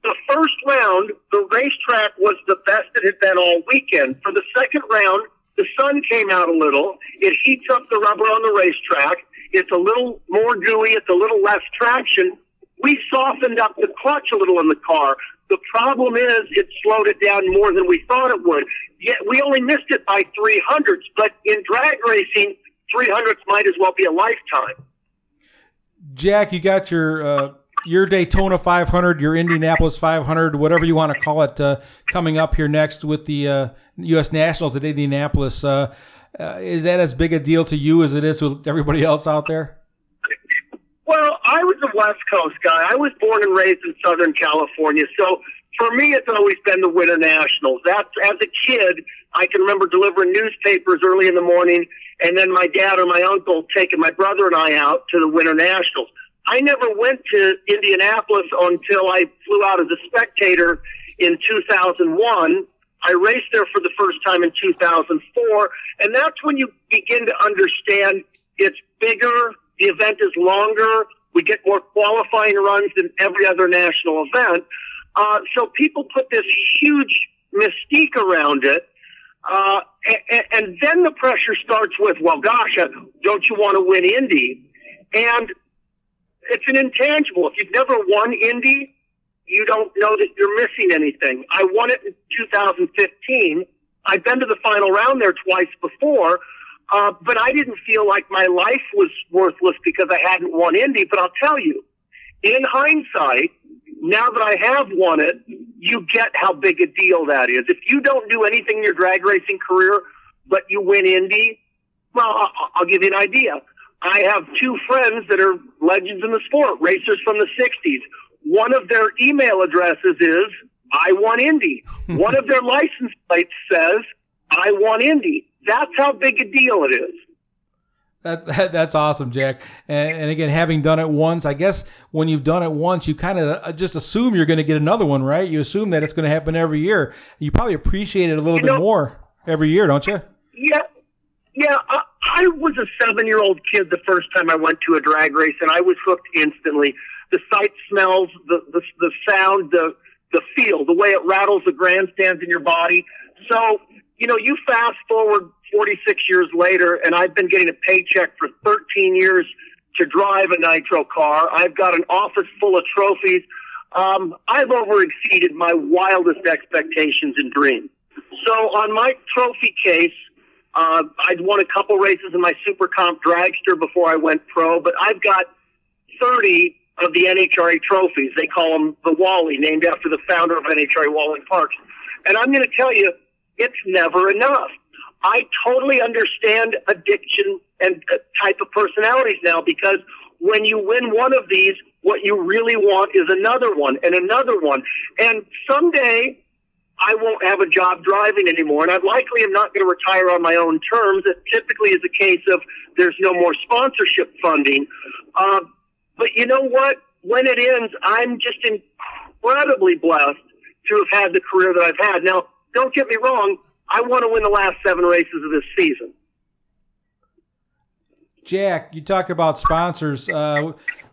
The first round, the racetrack was the best it had been all weekend. For the second round, the sun came out a little. It heats up the rubber on the racetrack. It's a little more gooey. It's a little less traction. We softened up the clutch a little in the car. The problem is it slowed it down more than we thought it would. Yet we only missed it by 300ths, but in drag racing, 300ths might as well be a lifetime. Jack, you got your Daytona 500, your Indianapolis 500, whatever you want to call it, coming up here next with the U.S. Nationals at Indianapolis. Is that as big a deal to you as it is to everybody else out there? Well, I was a West Coast guy. I was born and raised in Southern California. So for me, it's always been the Winter Nationals. That's, as a kid, I can remember delivering newspapers early in the morning, and then my dad or my uncle taking my brother and I out to the Winter Nationals. I never went to Indianapolis until I flew out as a spectator in 2001. I raced there for the first time in 2004, and that's when you begin to understand it's bigger. The event is longer. We get more qualifying runs than every other national event. So people put this huge mystique around it. And then the pressure starts with, well, gosh, don't you want to win Indy? And it's an intangible. If you've never won Indy, you don't know that you're missing anything. I won it in 2015. I've been to the final round there twice before. But I didn't feel like my life was worthless because I hadn't won Indy. But I'll tell you, in hindsight, now that I have won it, you get how big a deal that is. If you don't do anything in your drag racing career, but you win Indy, well, I'll give you an idea. I have 2 friends that are legends in the sport, racers from the 60s. One of their email addresses is, I won Indy. One of their license plates says, I won Indy. That's how big a deal it is. That's awesome, Jack. And again, having done it once, I guess when you've done it once, you kind of just assume you're going to get another one, right? You assume that it's going to happen every year. You probably appreciate it a little bit more every year, don't you? Yeah. I was a 7-year-old kid the first time I went to a drag race, and I was hooked instantly. The sight, smells, the sound, the feel, the way it rattles the grandstands in your body. So, you know, you fast forward 46 years later, and I've been getting a paycheck for 13 years to drive a nitro car. I've got an office full of trophies. I've over-exceeded my wildest expectations and dreams. So on my trophy case, I'd won a couple races in my Super Comp dragster before I went pro, but I've got 30 of the NHRA trophies. They call them the Wally, named after the founder of NHRA, Wally Parks. And I'm going to tell you, it's never enough. I totally understand addiction and type of personalities now, because when you win one of these, what you really want is another one and another one. And someday I won't have a job driving anymore, and I likely am not going to retire on my own terms. It typically is a case of there's no more sponsorship funding. But you know what? When it ends, I'm just incredibly blessed to have had the career that I've had. Now, don't get me wrong. I want to win the last 7 races of this season. Jack, you talked about sponsors,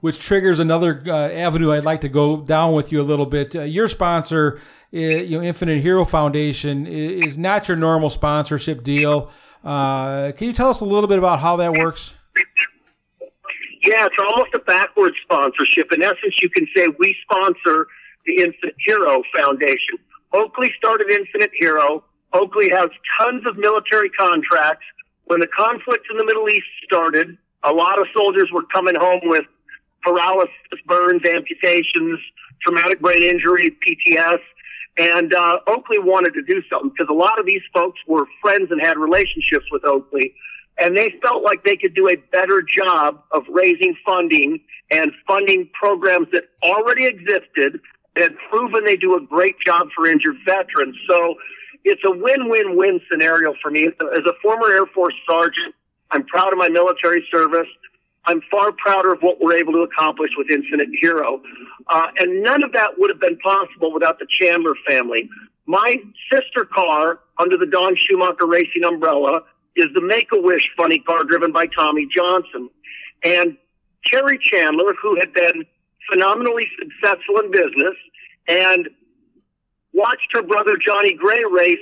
which triggers another avenue I'd like to go down with you a little bit. Your sponsor, Infinite Hero Foundation, is not your normal sponsorship deal. Can you tell us a little bit about how that works? Yeah, it's almost a backwards sponsorship. In essence, you can say we sponsor the Infinite Hero Foundation. Oakley started Infinite Hero. Oakley has tons of military contracts. When the conflict in the Middle East started, a lot of soldiers were coming home with paralysis, burns, amputations, traumatic brain injury, PTS. And Oakley wanted to do something because a lot of these folks were friends and had relationships with Oakley. And they felt like they could do a better job of raising funding and funding programs that already existed and had proven they do a great job for injured veterans. So it's a win-win-win scenario for me. As a former Air Force sergeant, I'm proud of my military service. I'm far prouder of what we're able to accomplish with Infinite Hero. And none of that would have been possible without the Chandler family. My sister car, under the Don Schumacher Racing umbrella, is the Make-A-Wish funny car driven by Tommy Johnson. And Terry Chandler, who had been phenomenally successful in business and watched her brother Johnny Gray race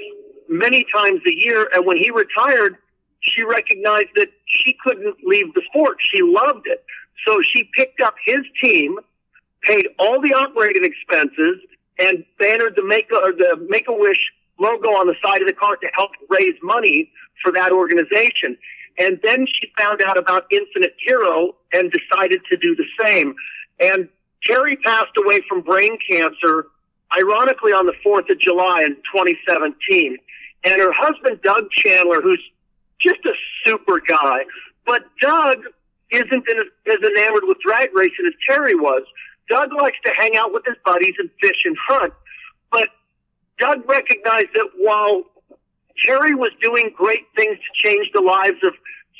many times a year, and when he retired, she recognized that she couldn't leave the sport. She loved it. So she picked up his team, paid all the operating expenses, and bannered the Make-A-Wish logo on the side of the car to help raise money for that organization. And then she found out about Infinite Hero and decided to do the same. And Terry passed away from brain cancer, ironically, on the 4th of July in 2017. And her husband, Doug Chandler, who's just a super guy, but Doug isn't as enamored with drag racing as Terry was. Doug likes to hang out with his buddies and fish and hunt. But Doug recognized that while Terry was doing great things to change the lives of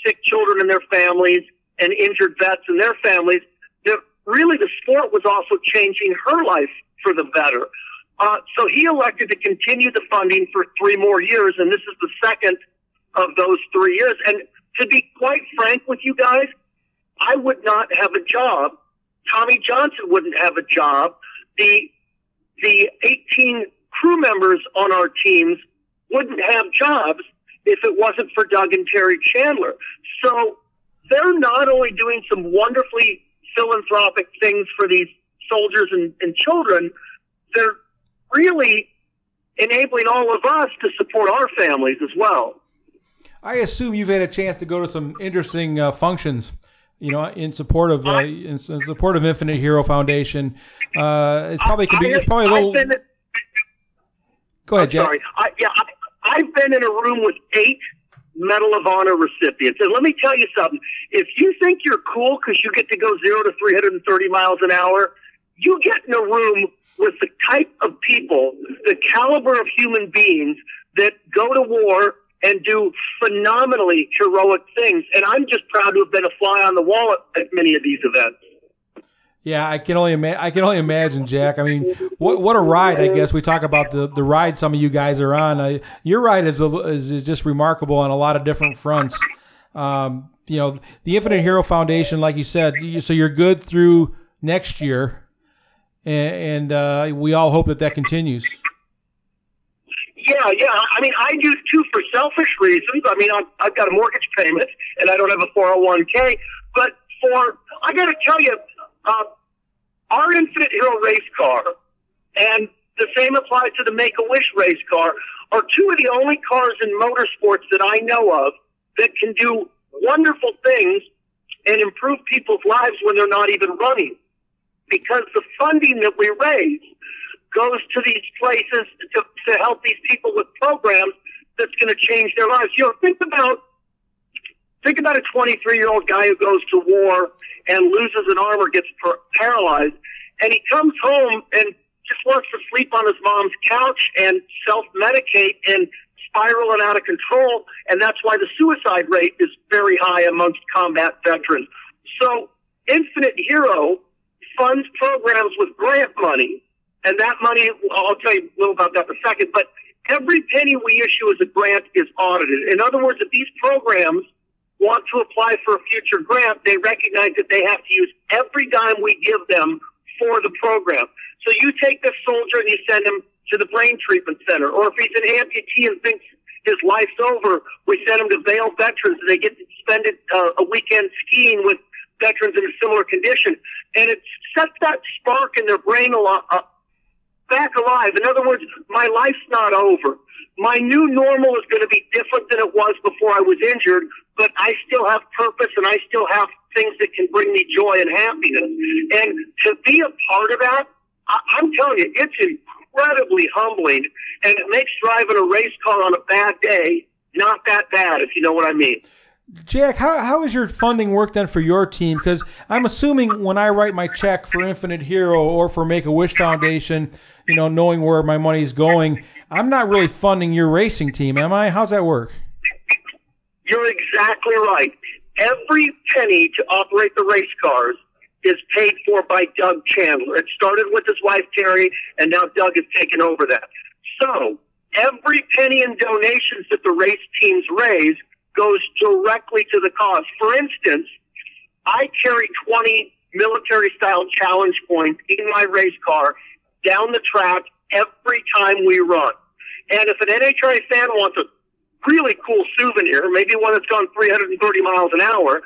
sick children and their families and injured vets and their families, that really the sport was also changing her life for the better. So he elected to continue the funding for 3 more years, and this is the second of those 3 years. And to be quite frank with you guys, I would not have a job. Tommy Johnson wouldn't have a job. The 18 crew members on our teams wouldn't have jobs if it wasn't for Doug and Terry Chandler. So they're not only doing some wonderfully philanthropic things for these soldiers and children, they're really enabling all of us to support our families as well. I assume you've had a chance to go to some interesting functions, in support of Infinite Hero Foundation. Go ahead, Jack. Sorry. I've been in a room with 8 Medal of Honor recipients. And let me tell you something. If you think you're cool because you get to go 0 to 330 miles an hour, you get in a room with the type of people, the caliber of human beings that go to war and do phenomenally heroic things. And I'm just proud to have been a fly on the wall at many of these events. Yeah, I can only imagine, Jack. I mean, what a ride! I guess we talk about the ride some of you guys are on. Your ride is just remarkable on a lot of different fronts. The Infinite Hero Foundation, like you said, so you're good through next year, and we all hope that continues. Yeah. I mean, I do too for selfish reasons. I mean, I've got a mortgage payment, and I don't have a 401k. But I got to tell you. Our Infinite Hero race car, and the same applies to the Make-A-Wish race car, are 2 of the only cars in motorsports that I know of that can do wonderful things and improve people's lives when they're not even running. Because the funding that we raise goes to these places to help these people with programs that's going to change their lives. Think about a 23-year-old guy who goes to war and loses an arm or gets paralyzed, and he comes home and just wants to sleep on his mom's couch and self-medicate and spiraling out of control, and that's why the suicide rate is very high amongst combat veterans. So Infinite Hero funds programs with grant money, and that money, I'll tell you a little about that in a second, but Every penny we issue as a grant is audited. In other words, if these programs want to apply for a future grant, they recognize that they have to use every dime we give them for the program. So you take this soldier and you send him to the brain treatment center, or if he's an amputee and thinks his life's over, we send him to Vail Veterans, and they get to spend a weekend skiing with veterans in a similar condition. And it sets that spark in their brain back alive. In other words, my life's not over. My new normal is going to be different than it was before I was injured, but I still have purpose and I still have things that can bring me joy and happiness. And to be a part of that, I'm telling you, it's incredibly humbling, and it makes driving a race car on a bad day not that bad, if you know what I mean. Jack, how is your funding work done for your team? Because I'm assuming when I write my check for Infinite Hero or for Make-A-Wish Foundation, you know, knowing where my money's going, I'm not really funding your racing team, am I? How's that work? You're exactly right. Every penny to operate the race cars is paid for by Doug Chandler. It started with his wife, Terry, and now Doug has taken over that. So every penny in donations that the race teams raise goes directly to the cause. For instance, I carry 20 military-style challenge points in my race car down the track every time we run. And if an NHRA fan wants a really cool souvenir, maybe one that's gone 330 miles an hour,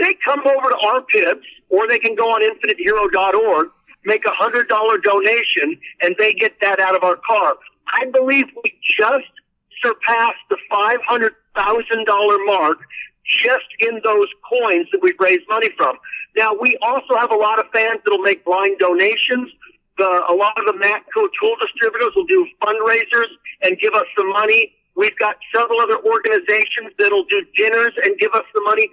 they come over to our pits, or they can go on infinitehero.org, make a $100 donation, and they get that out of our car. I believe we just surpassed the $500,000 mark just in those coins that we've raised money from. Now, we also have a lot of fans that will make blind donations. A lot of the Matt O'Toole distributors will do fundraisers and give us some money. We've got several other organizations that will do dinners and give us the money.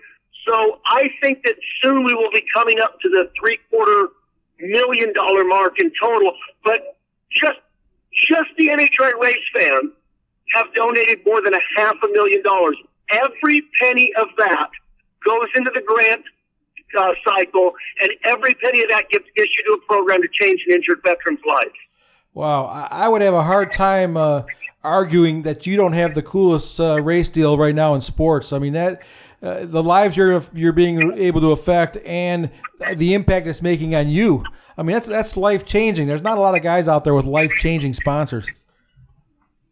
So I think that soon we will be coming up to the $750,000 mark in total. But just the NHRA race fans have donated more than $500,000. Every penny of that goes into the grant cycle, and every penny of that gets issued to a program to change an injured veteran's life. Wow. I would have a hard time arguing that you don't have the coolest race deal right now in sports. I mean, that the lives you're being able to affect and the impact it's making on you. I mean, that's life-changing. There's not a lot of guys out there with life-changing sponsors.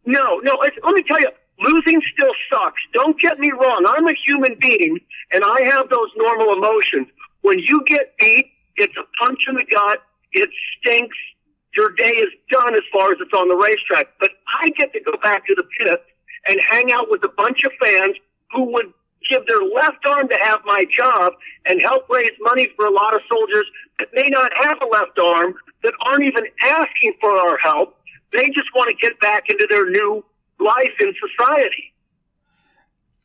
No. Let me tell you, losing still sucks. Don't get me wrong. I'm a human being, and I have those normal emotions. When you get beat, it's a punch in the gut. It stinks. Your day is done as far as it's on the racetrack. But I get to go back to the pit and hang out with a bunch of fans who would give their left arm to have my job and help raise money for a lot of soldiers that may not have a left arm, that aren't even asking for our help. They just want to get back into their new life in society.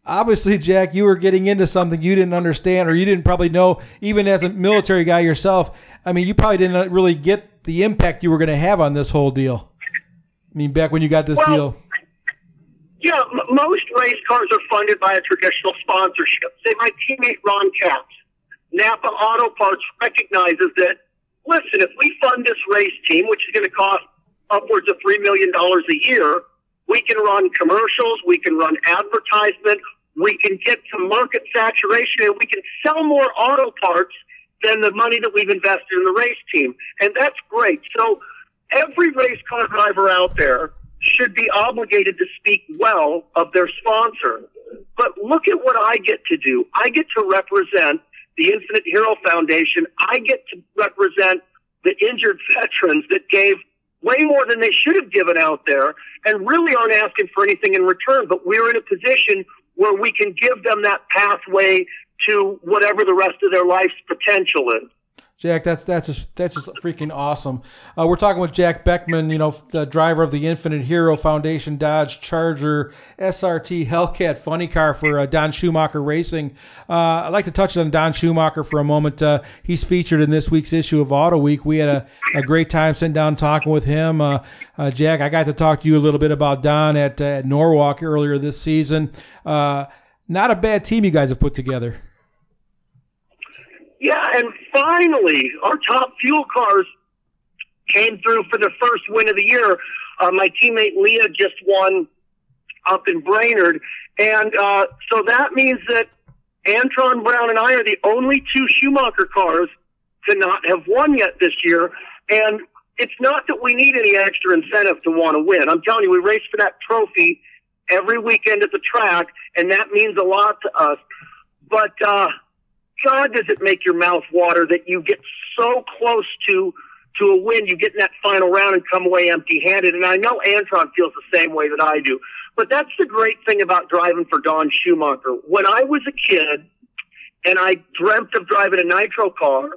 Obviously, Jack, you were getting into something you didn't understand, or you didn't probably know, even as a military guy yourself. I mean, you probably didn't really get the impact you were going to have on this whole deal. I mean, back when you got this deal. Yeah, most race cars are funded by a traditional sponsorship. Say my teammate Ron Capps, Napa Auto Parts, recognizes that, listen, if we fund this race team, which is going to cost upwards of $3 million a year, we can run commercials, we can run advertisement, we can get to market saturation, and we can sell more auto parts than the money that we've invested in the race team. And that's great. So every race car driver out there should be obligated to speak well of their sponsor. But look at what I get to do. I get to represent the Infinite Hero Foundation. I get to represent the injured veterans that gave way more than they should have given out there and really aren't asking for anything in return. But we're in a position where we can give them that pathway to whatever the rest of their life's potential is. Jack, that's just freaking awesome. We're talking with Jack Beckman, you know, the driver of the Infinite Hero Foundation Dodge Charger SRT Hellcat funny car for Don Schumacher Racing. I'd like to touch on Don Schumacher for a moment. He's featured in this week's issue of Auto Week. We had a great time sitting down talking with him. Jack, I got to talk to you a little bit about Don at Norwalk earlier this season. Not a bad team you guys have put together. Yeah, and finally, our top fuel cars Came through for their first win of the year. My teammate Leah just won up in Brainerd. And so that means that Antron Brown and I are the only two Schumacher cars to not have won yet this year. And it's not that we need any extra incentive to want to win. I'm telling you, we race for that trophy every weekend at the track, and that means a lot to us. But God, does it make your mouth water that you get so close to a win, you get in that final round and come away empty-handed. And I know Antron feels the same way that I do. But that's the great thing about driving for Don Schumacher. When I was a kid and I dreamt of driving a nitro car,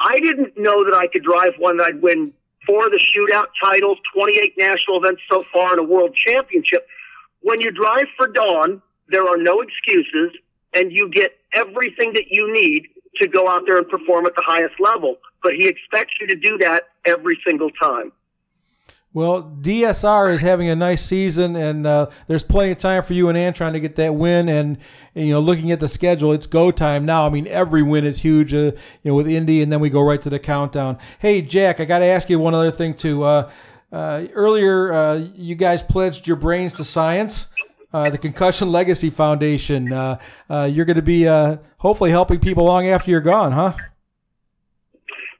I didn't know that I could drive one that I'd win 4 of the shootout titles, 28 national events so far, and a world championship. When you drive for Don, there are no excuses, and you get everything that you need to go out there and perform at the highest level. But he expects you to do that every single time. Well, DSR is having a nice season, and there's plenty of time for you and Antron to get that win. And you know, looking at the schedule, it's go time now. I mean, every win is huge. With Indy, and then we go right to the countdown. Hey, Jack, I got to ask you one other thing too. Earlier, you guys pledged your brains to science. The Concussion Legacy Foundation. You're going to be hopefully helping people long after you're gone, huh?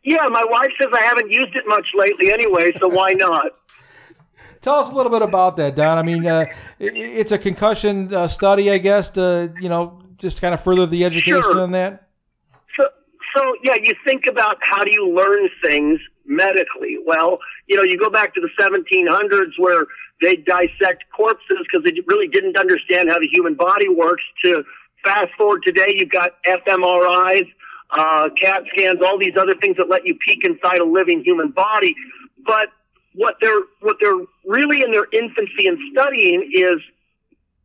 Yeah, my wife says I haven't used it much lately anyway, so why not? Tell us a little bit about that, Don. I mean, it's a concussion study, I guess, to, just kind of further the education on that. So, yeah, you think about how do you learn things medically? Well, you go back to the 1700s where they dissect corpses because they really didn't understand how the human body works. To fast forward today, you've got fMRIs, CAT scans, all these other things that let you peek inside a living human body. But what they're really in their infancy in studying is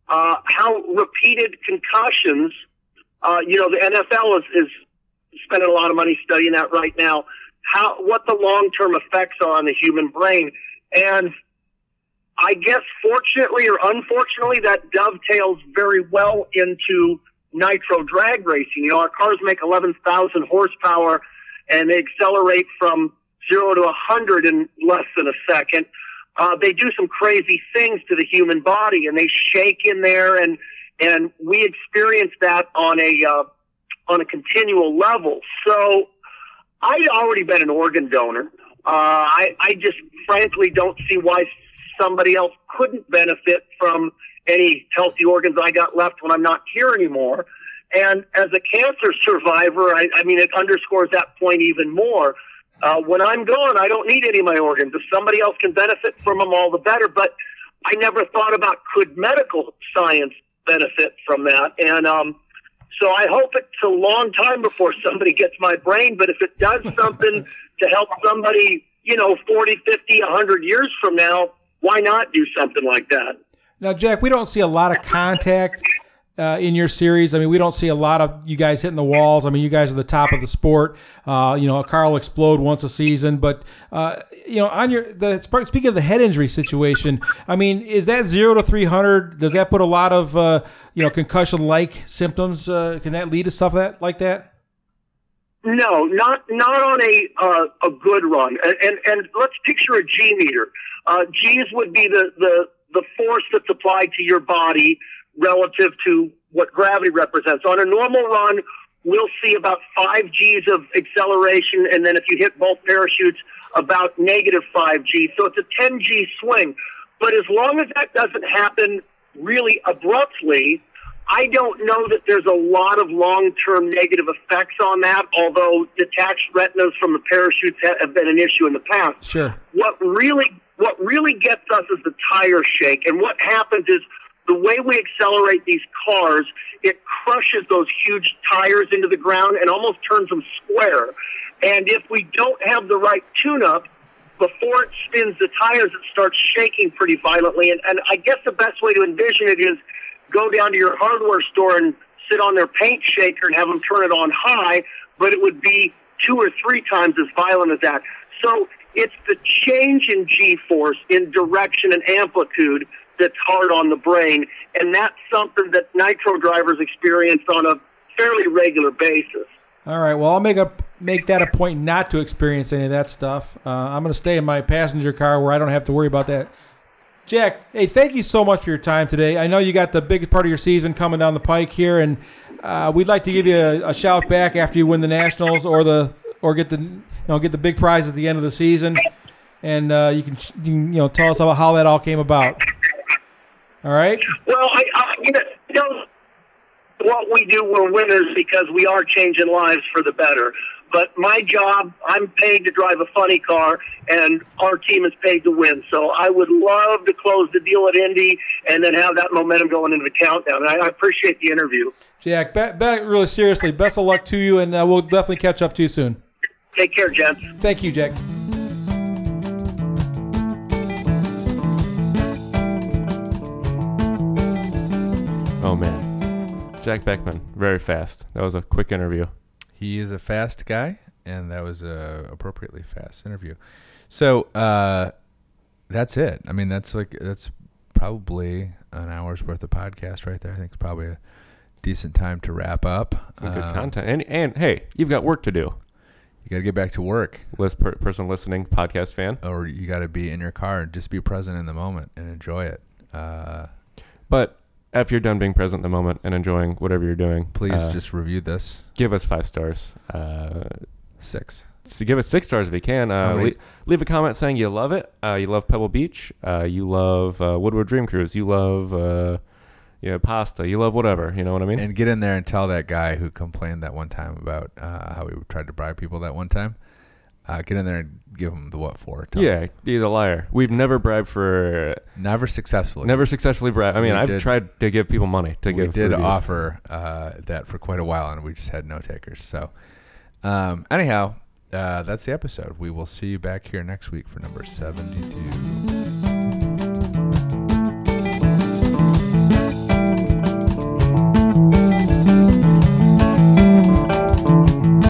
how repeated concussions. The NFL is spending a lot of money studying that right now. What the long-term effects are on the human brain. And I guess fortunately or unfortunately, that dovetails very well into nitro drag racing. Our cars make 11,000 horsepower and they accelerate from 0 to 100 in less than a second. They do some crazy things to the human body and they shake in there. And we experience that on a continual level. So I'd already been an organ donor. I just frankly don't see why somebody else couldn't benefit from any healthy organs I got left when I'm not here anymore. And as a cancer survivor, I mean, it underscores that point even more. When I'm gone, I don't need any of my organs. If somebody else can benefit from them, all the better. But I never thought about could medical science benefit from that. And so I hope it's a long time before somebody gets my brain. But if it does something to help somebody, 40, 50, 100 years from now, why not do something like that? Now, Jack, we don't see a lot of contact in your series. I mean, we don't see a lot of you guys hitting the walls. I mean, you guys are the top of the sport. A car will explode once a season. But, speaking of the head injury situation, I mean, is that 0 to 300, does that put a lot of, concussion-like symptoms? Can that lead to stuff like that? No, not on a good run. And let's picture a G meter. G's would be the force that's applied to your body relative to what gravity represents. On a normal run, we'll see about 5 G's of acceleration, and then if you hit both parachutes, about -5 G. So it's a 10 G swing. But as long as that doesn't happen really abruptly, I don't know that there's a lot of long-term negative effects on that, although detached retinas from the parachutes have been an issue in the past. Sure. What really gets us is the tire shake. And what happens is the way we accelerate these cars, it crushes those huge tires into the ground and almost turns them square. And if we don't have the right tune-up, before it spins the tires, it starts shaking pretty violently. And I guess the best way to envision it is go down to your hardware store and sit on their paint shaker and have them turn it on high, but it would be 2 or 3 times as violent as that. So it's the change in G-force, in direction and amplitude that's hard on the brain, and that's something that nitro drivers experience on a fairly regular basis. All right, well, I'll make a make that a point not to experience any of that stuff. I'm going to stay in my passenger car where I don't have to worry about that. Jack, hey, thank you so much for your time today. I know you got the biggest part of your season coming down the pike here, and we'd like to give you a shout back after you win the Nationals or get the get the big prize at the end of the season, and you can tell us about how that all came about. All right. Well, what we do, we're winners because we are changing lives for the better. But my job, I'm paid to drive a funny car, and our team is paid to win. So I would love to close the deal at Indy and then have that momentum going into the countdown. And I appreciate the interview. Jack, really seriously, best of luck to you, and we'll definitely catch up to you soon. Take care, Jack. Thank you, Jack. Oh, man. Jack Beckman, very fast. That was a quick interview. He is a fast guy, and that was a appropriately fast interview. So that's it. I mean, that's probably an hour's worth of podcast right there. I think it's probably a decent time to wrap up. Some good content. And hey, you've got work to do. You got to get back to work. Person listening, podcast fan, or you got to be in your car and just be present in the moment and enjoy it. But if you're done being present in the moment and enjoying whatever you're doing, please just review this. Give us 5 stars. 6. So give us 6 stars if you can. Leave a comment saying you love it. You love Pebble Beach. You love Woodward Dream Cruise. You love pasta. You love whatever. You know what I mean? And get in there and tell that guy who complained that one time about how we tried to bribe people that one time. Get in there and give him the what for. Yeah, he's a liar. We've never bribed for... Never successfully bribed. I mean, I've tried to give people money to give reviews. We did offer that for quite a while, and we just had no takers. So, anyhow, that's the episode. We will see you back here next week for number 72.